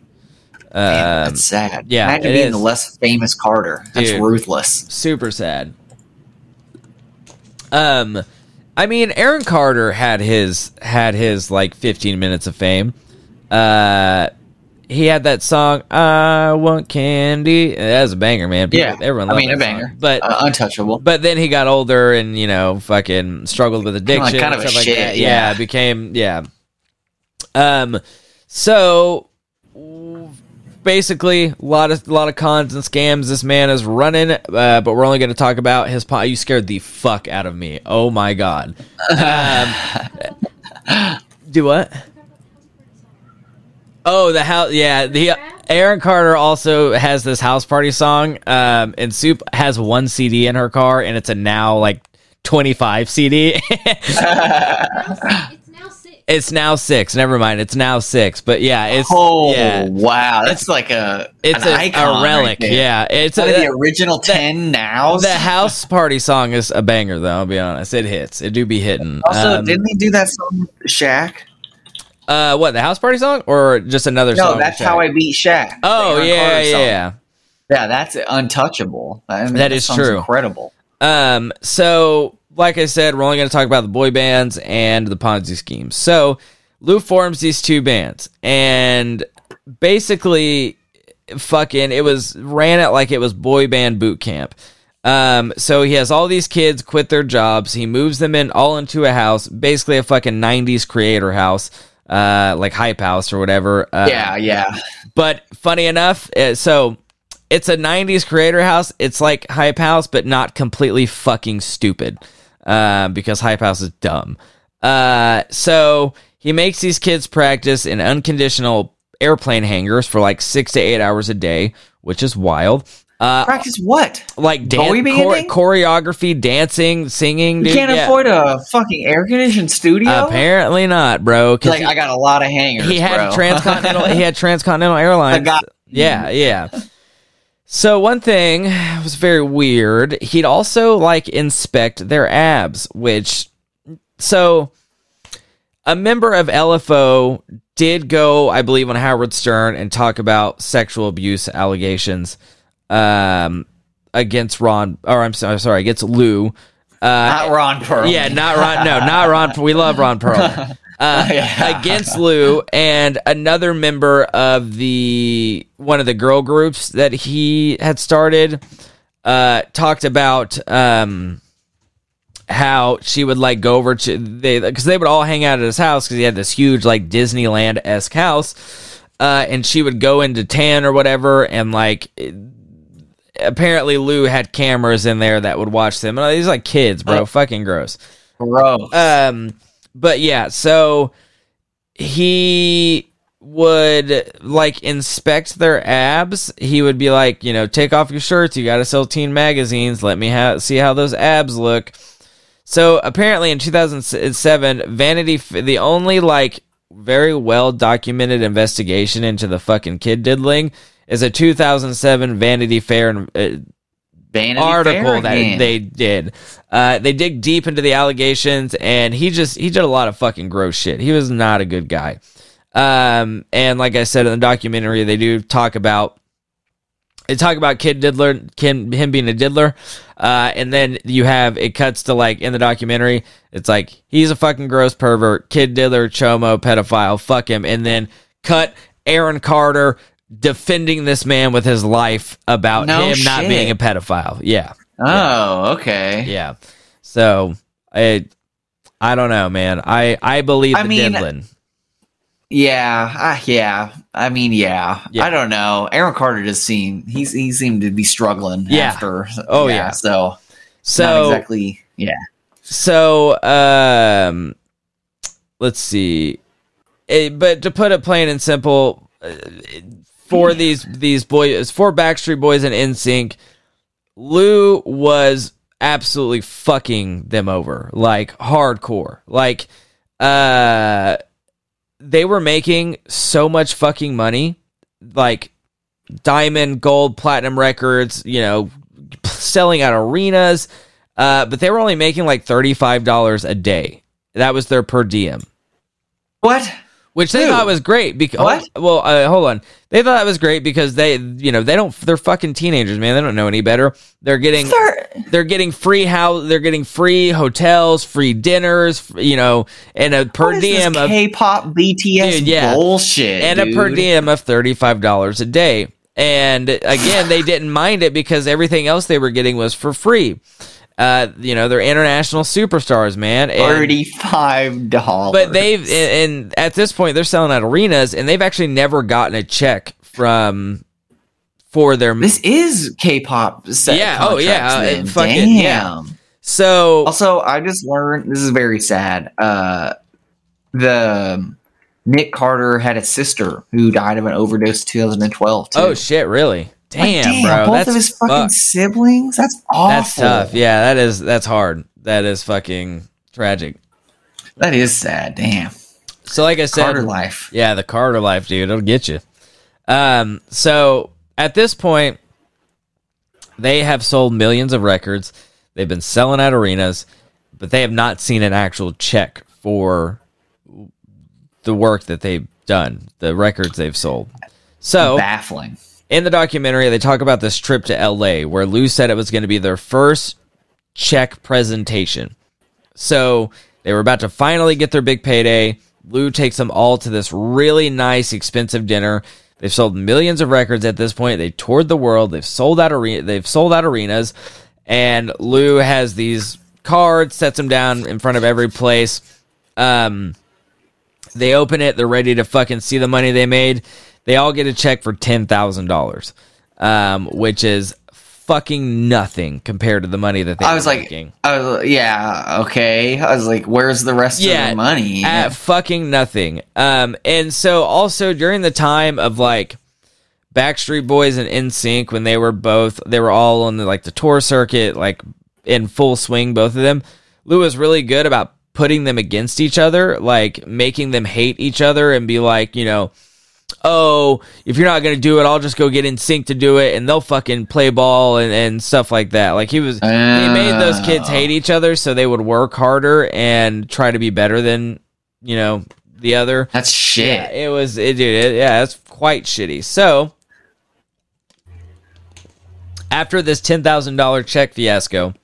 Man, that's sad. Yeah, imagine being the less famous Carter. That's ruthless. Super sad. I mean, Aaron Carter had his like 15 minutes of fame. He had that song "I Want Candy." That was a banger, man. Everyone loved a banger, song. But untouchable. But then he got older and fucking struggled with addiction, kind of stuff like that. Yeah, became So basically, a lot of cons and scams this man is running, but we're only going to talk about his pot. You scared the fuck out of me. Oh, my God. Do what? Oh, the house. Yeah. Aaron Carter also has this house party song, and Soup has one CD in her car, and it's a now, 25 CD. It's now 6. Never mind. It's now 6. But yeah, it's wow, that's like an icon, a relic. Right, yeah, it's the original 10 now. The house party song is a banger, though. I'll be honest, it hits. It do be hitting. Also, didn't he do that song with Shaq? What, the house party song or just another song? No, that's how I beat Shaq. Oh yeah. Yeah, that's untouchable. I mean, that is true. Incredible. So, like I said, we're only going to talk about the boy bands and the Ponzi schemes. So Lou forms these two bands, and basically it was ran it like it was boy band boot camp. So he has all these kids quit their jobs. He moves them all into a house, basically a fucking 90s creator house, like Hype House or whatever. Yeah. But funny enough, so it's a 90s creator house. It's like Hype House, but not completely fucking stupid. Because Hype House is dumb. So He makes these kids practice in unconditional airplane hangars for like 6 to 8 hours a day, which is wild. Practice what? Like choreography, dancing, singing. Dude. You can't afford a fucking air-conditioned studio? Apparently not, bro. Like, I got a lot of hangers, He had Transcontinental Airlines. Yeah. So one thing was very weird. He'd also, like, inspect their abs, which... So... A member of LFO did go, I believe, on Howard Stern and talk about sexual abuse allegations against Ron, or I'm sorry, against Lou. Not Ron Perl. Yeah, not Ron. We love Ron Perl. Against Lou and another member of one of the girl groups that he had started talked about... how she would like go over to because they would all hang out at his house because he had this huge like Disneyland-esque house, and she would go into tan or whatever, and like apparently Lou had cameras in there that would watch them. And these like kids, bro, fucking gross. But yeah, so he would like inspect their abs. He would be like, you know, take off your shirts. You got to sell teen magazines. Let me see how those abs look. So apparently in 2007, Vanity, the only like very well documented investigation into the fucking kid diddling is a 2007 Vanity Fair article that they did. They dig deep into the allegations, and he did a lot of fucking gross shit. He was not a good guy. And like I said in the documentary, they talk about him being a diddler, and then it cuts to like in the documentary, it's like he's a fucking gross pervert, kid diddler, chomo, pedophile, fuck him, and then cut Aaron Carter defending this man with his life about not being a pedophile. Yeah. Oh, okay. Yeah. So I don't know, man. I believe diddling. Yeah. I don't know. Aaron Carter just seemed he seemed to be struggling after. Oh yeah. So not exactly. Yeah. So let's see. But to put it plain and simple, for these boys, for Backstreet Boys and NSYNC, Lou was absolutely fucking them over, like hardcore, like They were making so much fucking money, like diamond, gold, platinum records, you know, selling out arenas, but they were only making like $35 a day. That was their per diem. What? Which they thought was great because hold on. They thought that was great because they're fucking teenagers, man. They don't know any better. They're getting free hotels, free dinners, you know, and a per diem of K-pop BTS bullshit. And a per diem of $35 a day. And again, they didn't mind it because everything else they were getting was for free. You know, they're international superstars, man. $35. But and at this point, they're selling out arenas, and they've actually never gotten a check for their. This is K-pop. Damn. Yeah. So also, I just learned this is very sad. The Nick Carter had a sister who died of an overdose in 2012. Too. Oh shit! Really. Damn, bro. Both of his fucking siblings? That's awful. That's tough. Yeah, that's hard. That is fucking tragic. That is sad. Damn. So like I said... Carter life. Yeah, the Carter life, dude. It'll get you. So at this point, they have sold millions of records. They've been selling out arenas, but they have not seen an actual check for the work that they've done, the records they've sold. So baffling. In the documentary, they talk about this trip to L.A. where Lou said it was going to be their first check presentation. So they were about to finally get their big payday. Lou takes them all to this really nice, expensive dinner. They've sold millions of records at this point. They toured the world. They've sold out arenas. And Lou has these cards, sets them down in front of every place. They open it. They're ready to fucking see the money they made. They all get a check for $10,000, which is fucking nothing compared to the money that they were making. Where's the rest of the money? Fucking nothing. And so also during the time of like Backstreet Boys and NSYNC, when they were all on the tour circuit, in full swing, both of them, Lou was really good about putting them against each other, making them hate each other and be like, you know, oh, if you're not going to do it, I'll just go get NSYNC to do it, and they'll fucking play ball and stuff like that. He made those kids hate each other so they would work harder and try to be better than, you know, the other. That's shit. Yeah, that's quite shitty. So, after this $10,000 check fiasco,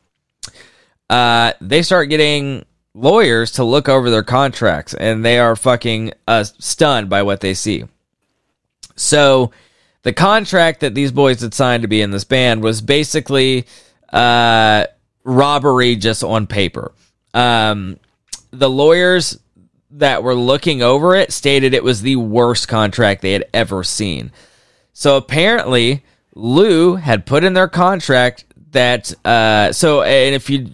they start getting lawyers to look over their contracts, and they are fucking stunned by what they see. So the contract that these boys had signed to be in this band was basically robbery just on paper. The lawyers that were looking over it stated it was the worst contract they had ever seen. So apparently Lou had put in their contract that and if you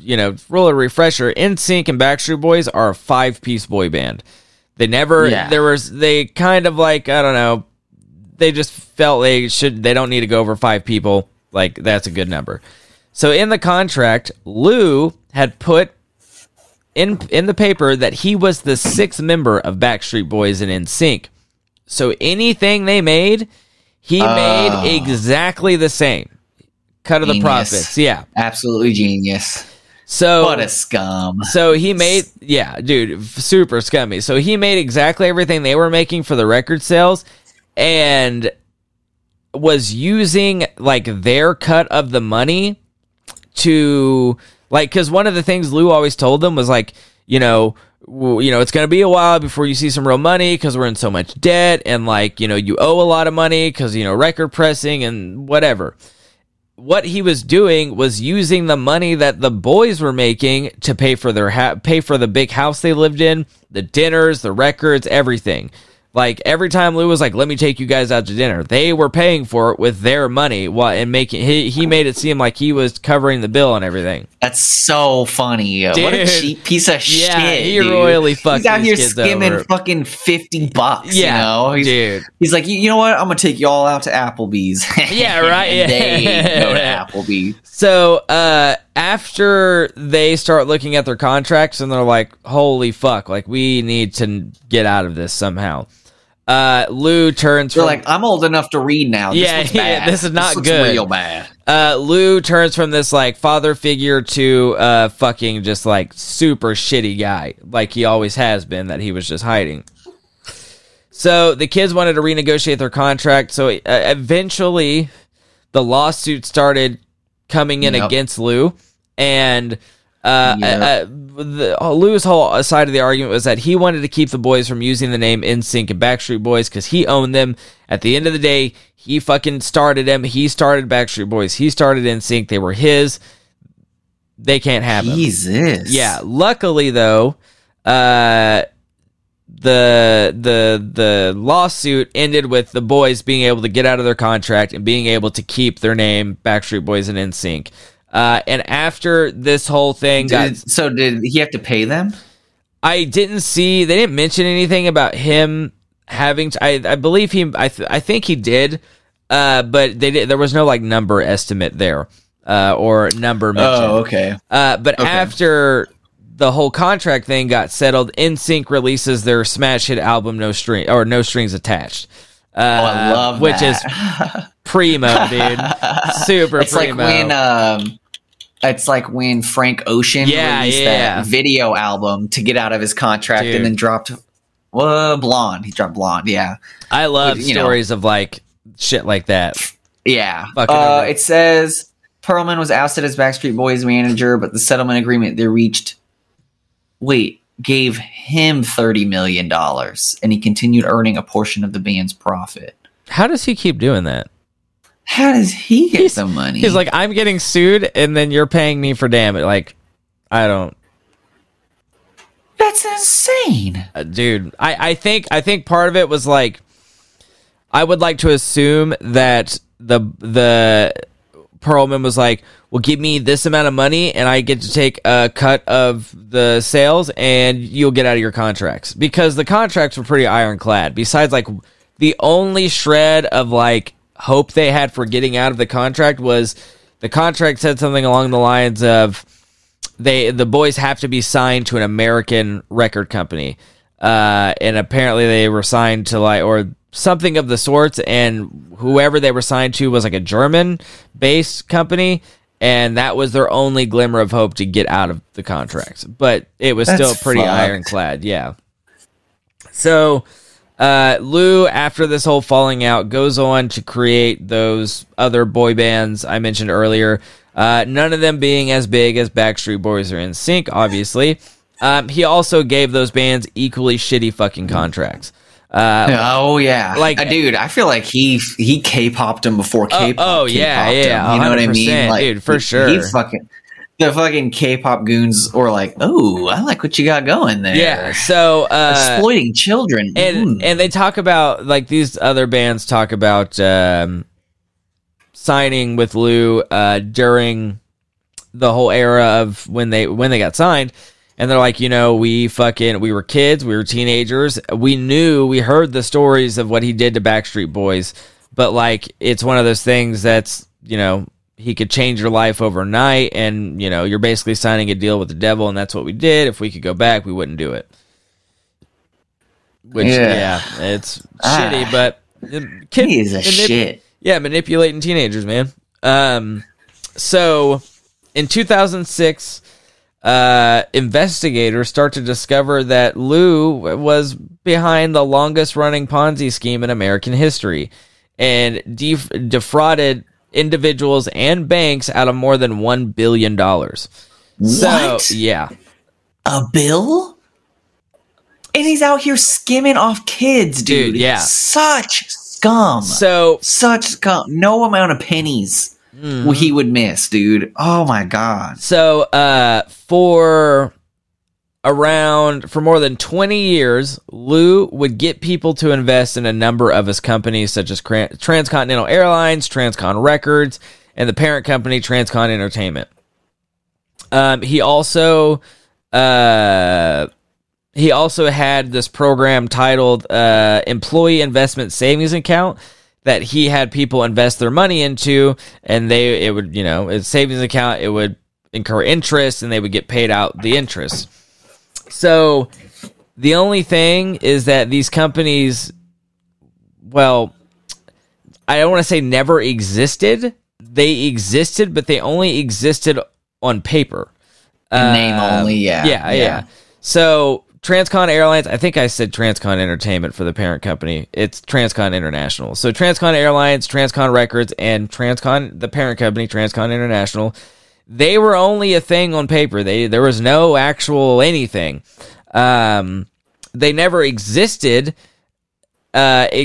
roll a refresher, NSYNC and Backstreet Boys are a 5-piece boy band. They never they just felt they don't need to go over 5 people. That's a good number. So in the contract, Lou had put in the paper that he was the 6th member of Backstreet Boys and NSYNC. So anything they made, he made exactly the same. Cut of the profits, yeah. Absolutely genius. So what a scum. So he made, super scummy. So he made exactly everything they were making for the record sales and was using, their cut of the money to, because one of the things Lou always told them was, it's going to be a while before you see some real money because we're in so much debt and, you owe a lot of money because, record pressing and whatever. What he was doing was using the money that the boys were making to pay for their pay for the big house they lived in, the dinners, the records, everything. Every time Lou was like, "Let me take you guys out to dinner," they were paying for it with their money. He made it seem like he was covering the bill and everything. That's so funny. Dude, what a cheap piece of shit. He royally fucked. He's out here skimming over fucking $50. Yeah, he's like, you know what? I'm gonna take y'all out to Applebee's. Yeah, right. Yeah. They go to Applebee's. So after they start looking at their contracts and they're like, "Holy fuck! We need to get out of this somehow." Lou turns. They're like, I'm old enough to read now. This looks bad. This is not good. Looks real bad. Lou turns from this father figure to fucking just super shitty guy, he always has been, that he was just hiding. So the kids wanted to renegotiate their contract. So eventually, the lawsuit started coming in against Lou, and Lou's whole side of the argument was that he wanted to keep the boys from using the name NSYNC and Backstreet Boys because he owned them. At the end of the day, he fucking started them. He started Backstreet Boys. He started NSYNC. They were his. They can't have them. Jesus. Yeah. Luckily, though, the lawsuit ended with the boys being able to get out of their contract and being able to keep their name Backstreet Boys and NSYNC. And after this whole thing did he have to pay them? I didn't see. They didn't mention anything about him having to. I believe he. I think he did. But they did. There was no number estimate there, or number mentioned. Oh, okay. After the whole contract thing got settled, NSYNC releases their smash hit album No Strings Attached. I love that. Which is primo, dude. Super primo. It's like when Frank Ocean released that video album to get out of his contract, dude. And then dropped Blonde. He dropped Blonde, yeah. I love stories of shit like that. Yeah. It says Pearlman was ousted as Backstreet Boys manager, but the settlement agreement they reached gave him $30 million, and he continued earning a portion of the band's profit. How does he keep doing that? How does he get the money? He's like, I'm getting sued, and then you're paying me for damage. I don't. That's insane, dude. I think part of it was I would like to assume that the Perlman was like, well, give me this amount of money and I get to take a cut of the sales and you'll get out of your contracts, because the contracts were pretty ironclad. Besides, like, the only shred of like hope they had for getting out of the contract was the contract said something along the lines of the boys have to be signed to an American record company. And apparently they were signed to like, or something of the sorts, and whoever they were signed to was like a German-based company, and that was their only glimmer of hope to get out of the contracts. But it was still pretty ironclad, yeah. So Lou, after this whole falling out, goes on to create those other boy bands I mentioned earlier, none of them being as big as Backstreet Boys or NSYNC, obviously. He also gave those bands equally shitty fucking contracts. Oh yeah, like dude, I feel like he K-popped him before K-pop. Oh yeah, yeah, you know what I mean, like, dude, for sure. He fucking the fucking K-pop goons were like, oh, I like what you got going there. Yeah, so exploiting children, and they talk about like these other bands talk about signing with Lou during the whole era of when they got signed. And they're like, you know, we were kids, we were teenagers. We heard the stories of what he did to Backstreet Boys. But, like, it's one of those things that's, you know, he could change your life overnight. And, you know, you're basically signing a deal with the devil. And that's what we did. If we could go back, we wouldn't do it. Which, yeah it's shitty. But he is a shit. Yeah, manipulating teenagers, man. So, in 2006... investigators start to discover that Lou was behind the longest-running Ponzi scheme in American history and defrauded individuals and banks out of more than $1 billion. What? So, yeah. A bill? And he's out here skimming off kids, dude. Yeah. Such scum. Such scum. No amount of pennies. Mm-hmm. He would miss, dude. Oh my god. So for more than 20 years, Lou would get people to invest in a number of his companies, such as Transcontinental Airlines, Transcon Records, and the parent company Transcon Entertainment. He also had this program titled Employee Investment Savings Account that he had people invest their money into, and it would, you know, it's savings account, it would incur interest, and they would get paid out the interest. So the only thing is that these companies, well, I don't want to say never existed. They existed, but they only existed on paper. Name only, yeah. Yeah. So Transcon Airlines, I think I said Transcon Entertainment for the parent company. It's Transcon International. So Transcon Airlines, Transcon Records, and Transcon, the parent company, Transcon International, they were only a thing on paper. There was no actual anything. They never existed until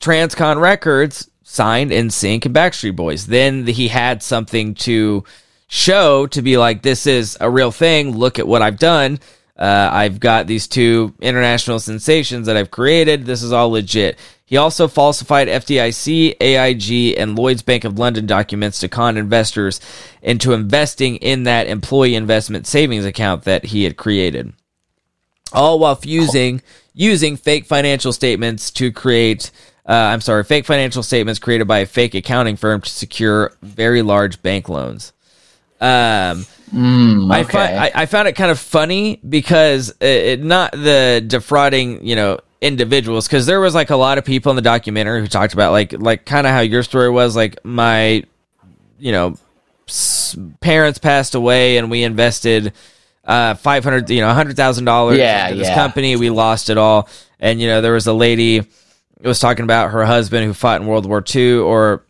Transcon Records signed NSYNC and Backstreet Boys. Then he had something to show to be like, this is a real thing, look at what I've done, I've got these two international sensations that I've created, this is all legit. He also falsified FDIC, AIG, and Lloyd's Bank of London documents to con investors into investing in that employee investment savings account that he had created, all while using fake financial statements to create fake financial statements created by a fake accounting firm to secure very large bank loans. Okay. I found it kind of funny because not the defrauding, you know, individuals, because there was like a lot of people in the documentary who talked about like kind of how your story was, like, my, you know, parents passed away and we invested $100,000 into this company, we lost it all, and, you know, there was a lady who was talking about her husband who fought in World War II, or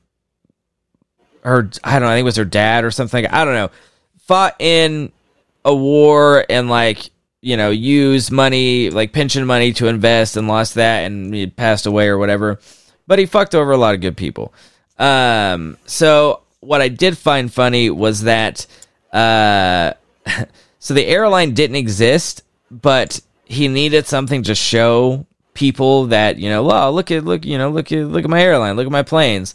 her, I don't know, I think it was her dad or something, I don't know, fought in a war and, like, you know, used money, like pension money, to invest and lost that, and he passed away or whatever, but he fucked over a lot of good people. So what I did find funny was that so the airline didn't exist, but he needed something to show people that, you know, look at my airline, look at my planes.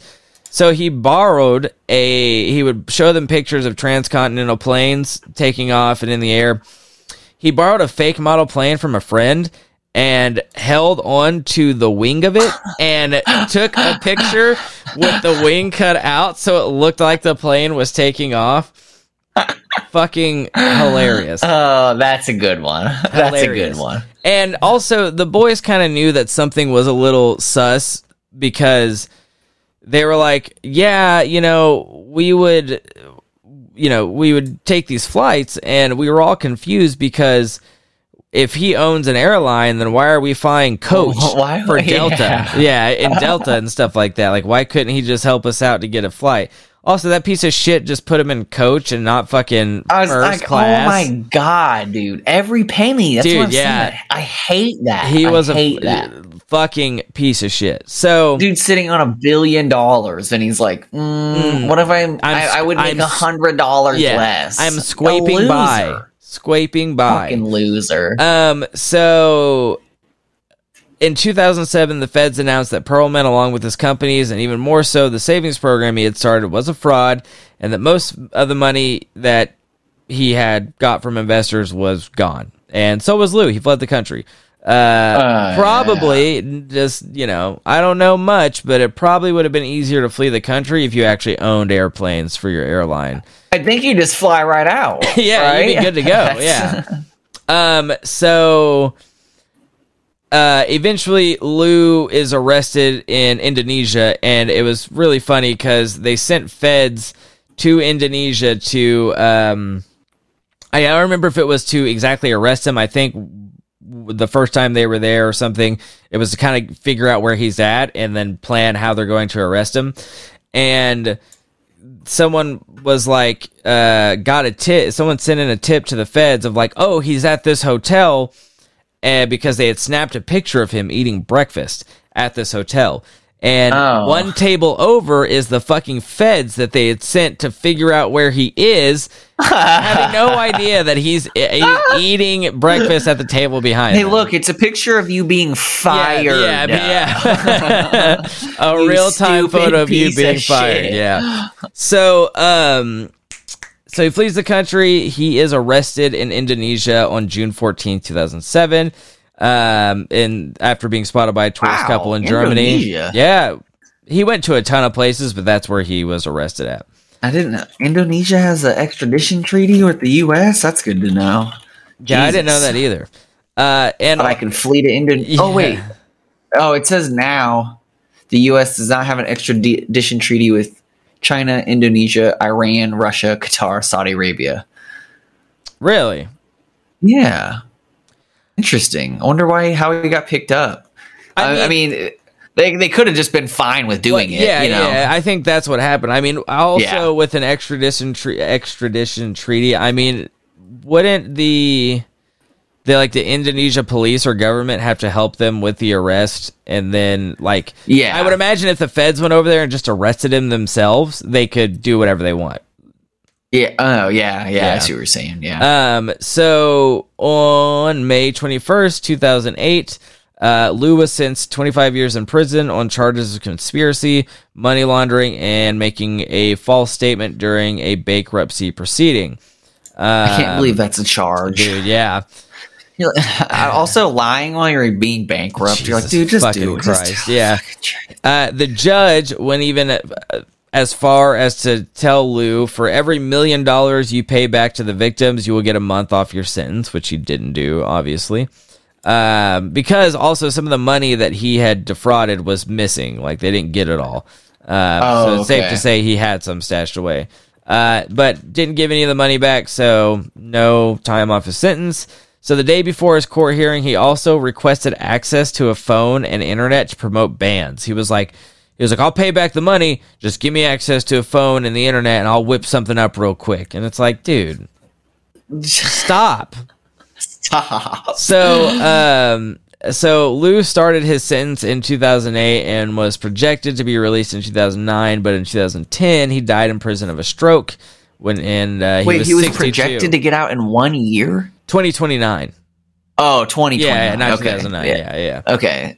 So he borrowed he would show them pictures of transcontinental planes taking off and in the air. He borrowed a fake model plane from a friend and held on to the wing of it and took a picture with the wing cut out so it looked like the plane was taking off. Fucking hilarious. Oh, that's a good one. That's hilarious. A good one. And also, the boys kind of knew that something was a little sus because they were like, yeah, we would take these flights, and we were all confused because if he owns an airline, then why are we flying coach for Delta? Yeah, and Delta and stuff like that. Like, why couldn't he just help us out to get a flight? Also, that piece of shit just put him in coach and not fucking first class. Oh my god, dude! Every penny. That's what I'm saying. I hate that. He was a fucking piece of shit. So, dude, sitting on $1 billion, and he's like, "What if I would make $100 less? I'm scraping by. Fucking loser." So. In 2007, the feds announced that Perlman, along with his companies, and even more so, the savings program he had started, was a fraud, and that most of the money that he had got from investors was gone. And so was Lou. He fled the country. I don't know much, but it probably would have been easier to flee the country if you actually owned airplanes for your airline. I think you just fly right out. You'd be good to go. Eventually, Lou is arrested in Indonesia, and it was really funny because they sent feds to Indonesia to I don't remember if it was to exactly arrest him. I think the first time they were there or something, it was to kind of figure out where he's at and then plan how they're going to arrest him. And someone was like, someone sent in a tip to the feds of like, oh, he's at this hotel. Because they had snapped a picture of him eating breakfast at this hotel. And one table over is the fucking feds that they had sent to figure out where he is, having no idea that he's eating breakfast at the table behind him. Hey, look, it's a picture of you being fired. Yeah. A real-time photo of you being fired. Yeah. So he flees the country. He is arrested in Indonesia on June 14th, 2007, and after being spotted by a tourist couple in Germany. Indonesia. Yeah. He went to a ton of places, but that's where he was arrested at. I didn't know. Indonesia has an extradition treaty with the U.S.? That's good to know. Yeah, Jesus. I didn't know that either. But I can flee to Indonesia. Yeah. Oh, wait. Oh, it says now the U.S. does not have an extradition treaty with China, Indonesia, Iran, Russia, Qatar, Saudi Arabia. Really? Yeah. Interesting. I wonder how he got picked up. I mean they could have just been fine with doing it. Yeah, I think that's what happened. I mean, also with an extradition treaty, I mean, wouldn't the Indonesia police or government have to help them with the arrest? And then, I would imagine if the feds went over there and just arrested him themselves, they could do whatever they want. Yeah. Oh, yeah. I see what you're saying. Yeah. So on May 21st, 2008, Lou was sentenced 25 years in prison on charges of conspiracy, money laundering, and making a false statement during a bankruptcy proceeding. I can't believe that's a charge. Dude, yeah. You're also lying while you're being bankrupt. Jesus, you're like, dude, just do it. Christ. Yeah. The judge went even as far as to tell Lou, for every $1 million you pay back to the victims, you will get a month off your sentence, which he didn't do, obviously. Because also some of the money that he had defrauded was missing. Like, they didn't get it all. So it's safe to say he had some stashed away. But didn't give any of the money back, so no time off his sentence. So the day before his court hearing, he also requested access to a phone and internet to promote bands. He was like, I'll pay back the money. Just give me access to a phone and the internet, and I'll whip something up real quick. And it's like, dude, stop. So Lou started his sentence in 2008 and was projected to be released in 2009. But in 2010, he died in prison of a stroke. He was projected to get out in 1 year? 2029. Oh, 2029. Yeah, not 2009. Okay.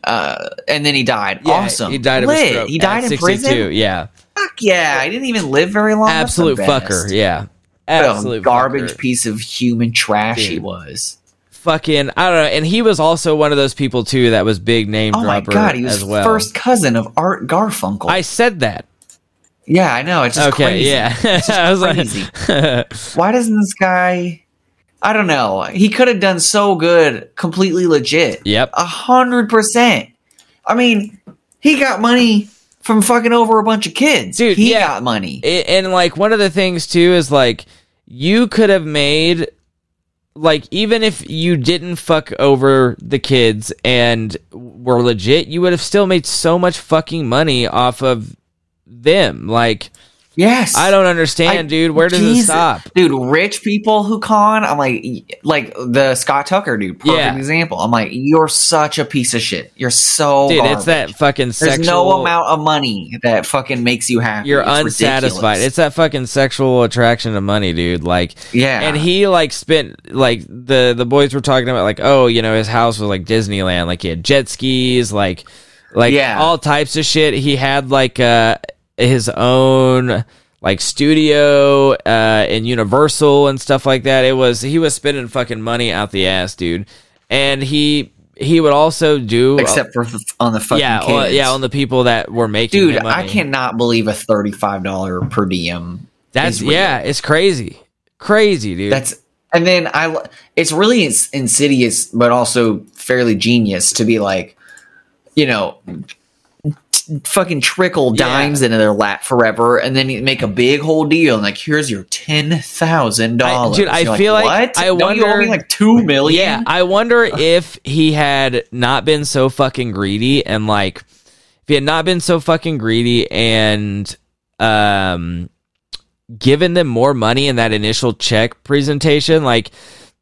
And then he died. Yeah, awesome. He died of a stroke. He died in prison? Yeah. Fuck yeah, I didn't even live very long. Absolute fucker, yeah. Absolute garbage fucker. Piece of human trash Dude. He was. Fucking, I don't know. And he was also one of those people, too, that was big name dropper as well. Oh, my God, he was first cousin of Art Garfunkel. I said that. Yeah, I know. It's just crazy. Yeah. It's just I was crazy. Like, why doesn't this guy... I don't know. He could have done so good, completely legit. Yep. 100%. I mean, he got money from fucking over a bunch of kids. Dude, he got money. And, like, one of the things, too, is, like, you could have made... Like, even if you didn't fuck over the kids and were legit, you would have still made so much fucking money off of them. Like... Yes. I don't understand, dude. Where does it stop? Dude, rich people who con, I'm like the Scott Tucker dude, perfect example. I'm like, you're such a piece of shit. You're so Dude, garbage. It's that fucking sexual... There's no amount of money that fucking makes you happy. You're unsatisfied. Ridiculous. It's that fucking sexual attraction to money, dude. Like, yeah. And he, like, spent, like, the boys were talking about, like, oh, you know, his house was like Disneyland. Like, he had jet skis, like all types of shit. He had, like, his own like studio in Universal and stuff like that. It was he was spending fucking money out the ass, dude. And he would also do except for on the fucking kids. On the people that were making dude. Him money. I cannot believe a $35 per diem. That's it's crazy, dude. That's and then it's really insidious, but also fairly genius to be like, you know. Fucking trickle dimes into their lap forever and then you make a big whole deal and like here's your $10,000. Dude, I feel like what? I wonder, you owe me like $2 million. Yeah, I wonder if he had not been so fucking greedy and like if he had not been so fucking greedy and given them more money in that initial check presentation, like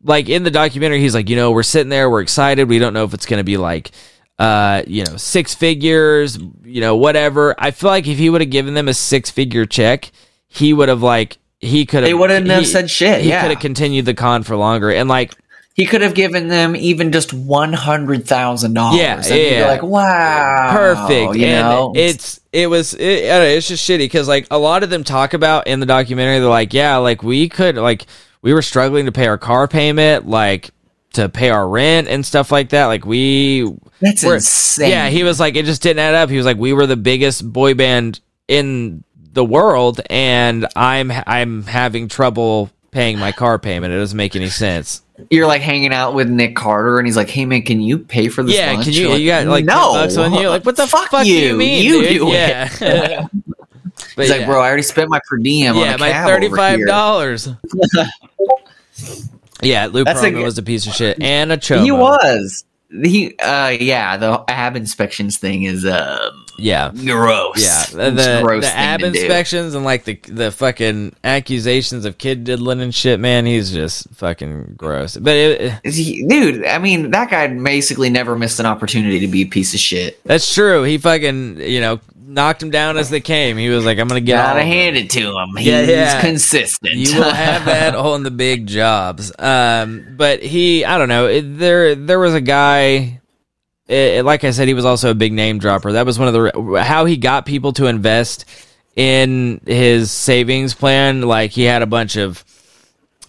in the documentary he's like, you know, we're sitting there, we're excited, we don't know if it's gonna be like you know, 6 figures, you know, whatever. I feel like if he would have given them a 6-figure check, he would have like he could have. They wouldn't have said shit. He could have continued the con for longer, and like he could have given them even just $100,000. Yeah, and you'd be like, wow, perfect. You know? And it was I don't know, it's just shitty because like a lot of them talk about in the documentary, they're like, yeah, like we could like we were struggling to pay our car payment, like. To pay our rent and stuff like that. Like that's insane. Yeah, he was like, it just didn't add up. He was like, we were the biggest boy band in the world, and I'm having trouble paying my car payment. It doesn't make any sense. You're like hanging out with Nick Carter, and he's like, "Hey man, can you pay for this?" Yeah, lunch? Can you? Like, you got like $10 on you? Like, what the fuck do you mean? You do it. He's like, bro, I already spent my per diem. Yeah, on a my cab $35. Yeah, Lou Promo was a piece of shit and a chomo. He was. The ab inspections thing is gross. Yeah, the ab inspections and like the fucking accusations of kid diddling and shit. Man, he's just fucking gross. But dude, I mean, that guy basically never missed an opportunity to be a piece of shit. That's true. He fucking knocked him down as they came. He was like, I'm gonna get gotta hand it to him. He's consistent. You will have that on the big jobs. But I don't know, there was a guy, like I said, he was also a big name dropper. That was one of the how he got people to invest in his savings plan. Like he had a bunch of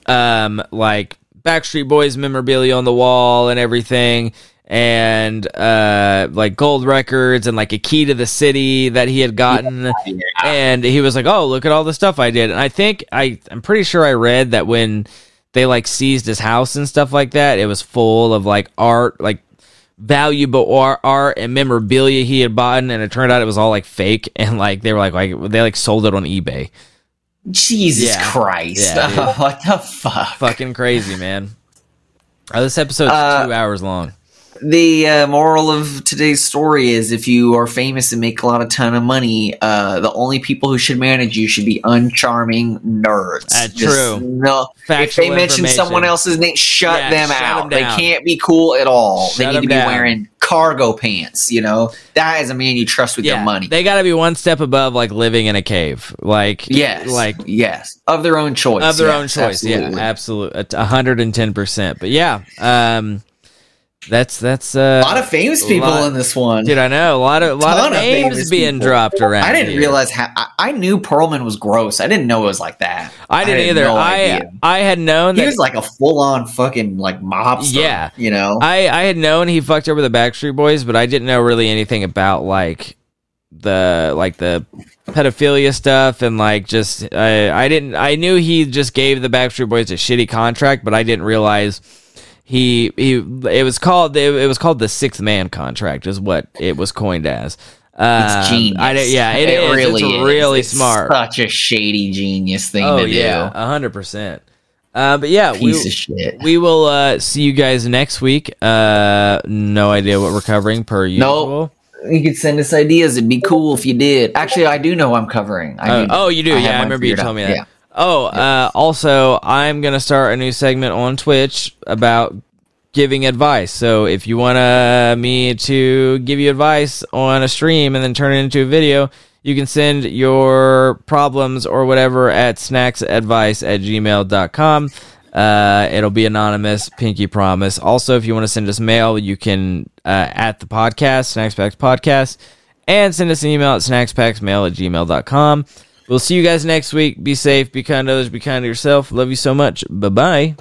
like Backstreet Boys memorabilia on the wall and everything, and like gold records and like a key to the city that he had gotten. And he was like, oh, look at all the stuff I did. And I think I'm pretty sure I read that when they like seized his house and stuff like that, it was full of like art, like valuable art and memorabilia he had bought, and it turned out it was all like fake, and like they were like they like sold it on eBay. Jesus Christ. What the fuck, fucking crazy, man. This episode's 2 hours long. The moral of today's story is if you are famous and make a ton of money, the only people who should manage you should be uncharming nerds. That's true. No, if they mention someone else's name, shut them out. They can't be cool at all. They need to be wearing cargo pants, you know? That is a man you trust with your money. They got to be one step above, like, living in a cave. Like, yes. Like, yes. Of their own choice. Of their own choice. Absolutely. Yeah, absolutely. 110%. But, yeah. That's a lot of famous people in this one. Dude, I know a lot of names being people. Dropped around. I didn't realize how I knew Perlman was gross. I didn't know it was like that. I didn't either. No I had known he was like a full on fucking like mobster. Yeah, you know. I had known he fucked over the Backstreet Boys, but I didn't know really anything about like the pedophilia stuff and like just I knew he just gave the Backstreet Boys a shitty contract, but I didn't realize it was called the Sixth Man contract is what it was coined as. It's genius. It's really smart. Such a shady genius thing to do. 100%. But yeah, we will see you guys next week. No idea what we're covering per usual. Nope. You could send us ideas. It'd be cool if you did. Actually, I do know I'm covering. You do. I remember you telling me that. Yeah. Also, I'm going to start a new segment on Twitch about giving advice. So if you want me to give you advice on a stream and then turn it into a video, you can send your problems or whatever at snacksadvice@gmail.com. It'll be anonymous, pinky promise. Also, if you want to send us mail, you can at the podcast, Snackspacks Podcast, and send us an email at snackspacksmail@gmail.com. We'll see you guys next week. Be safe, be kind to others, be kind to yourself. Love you so much. Bye-bye.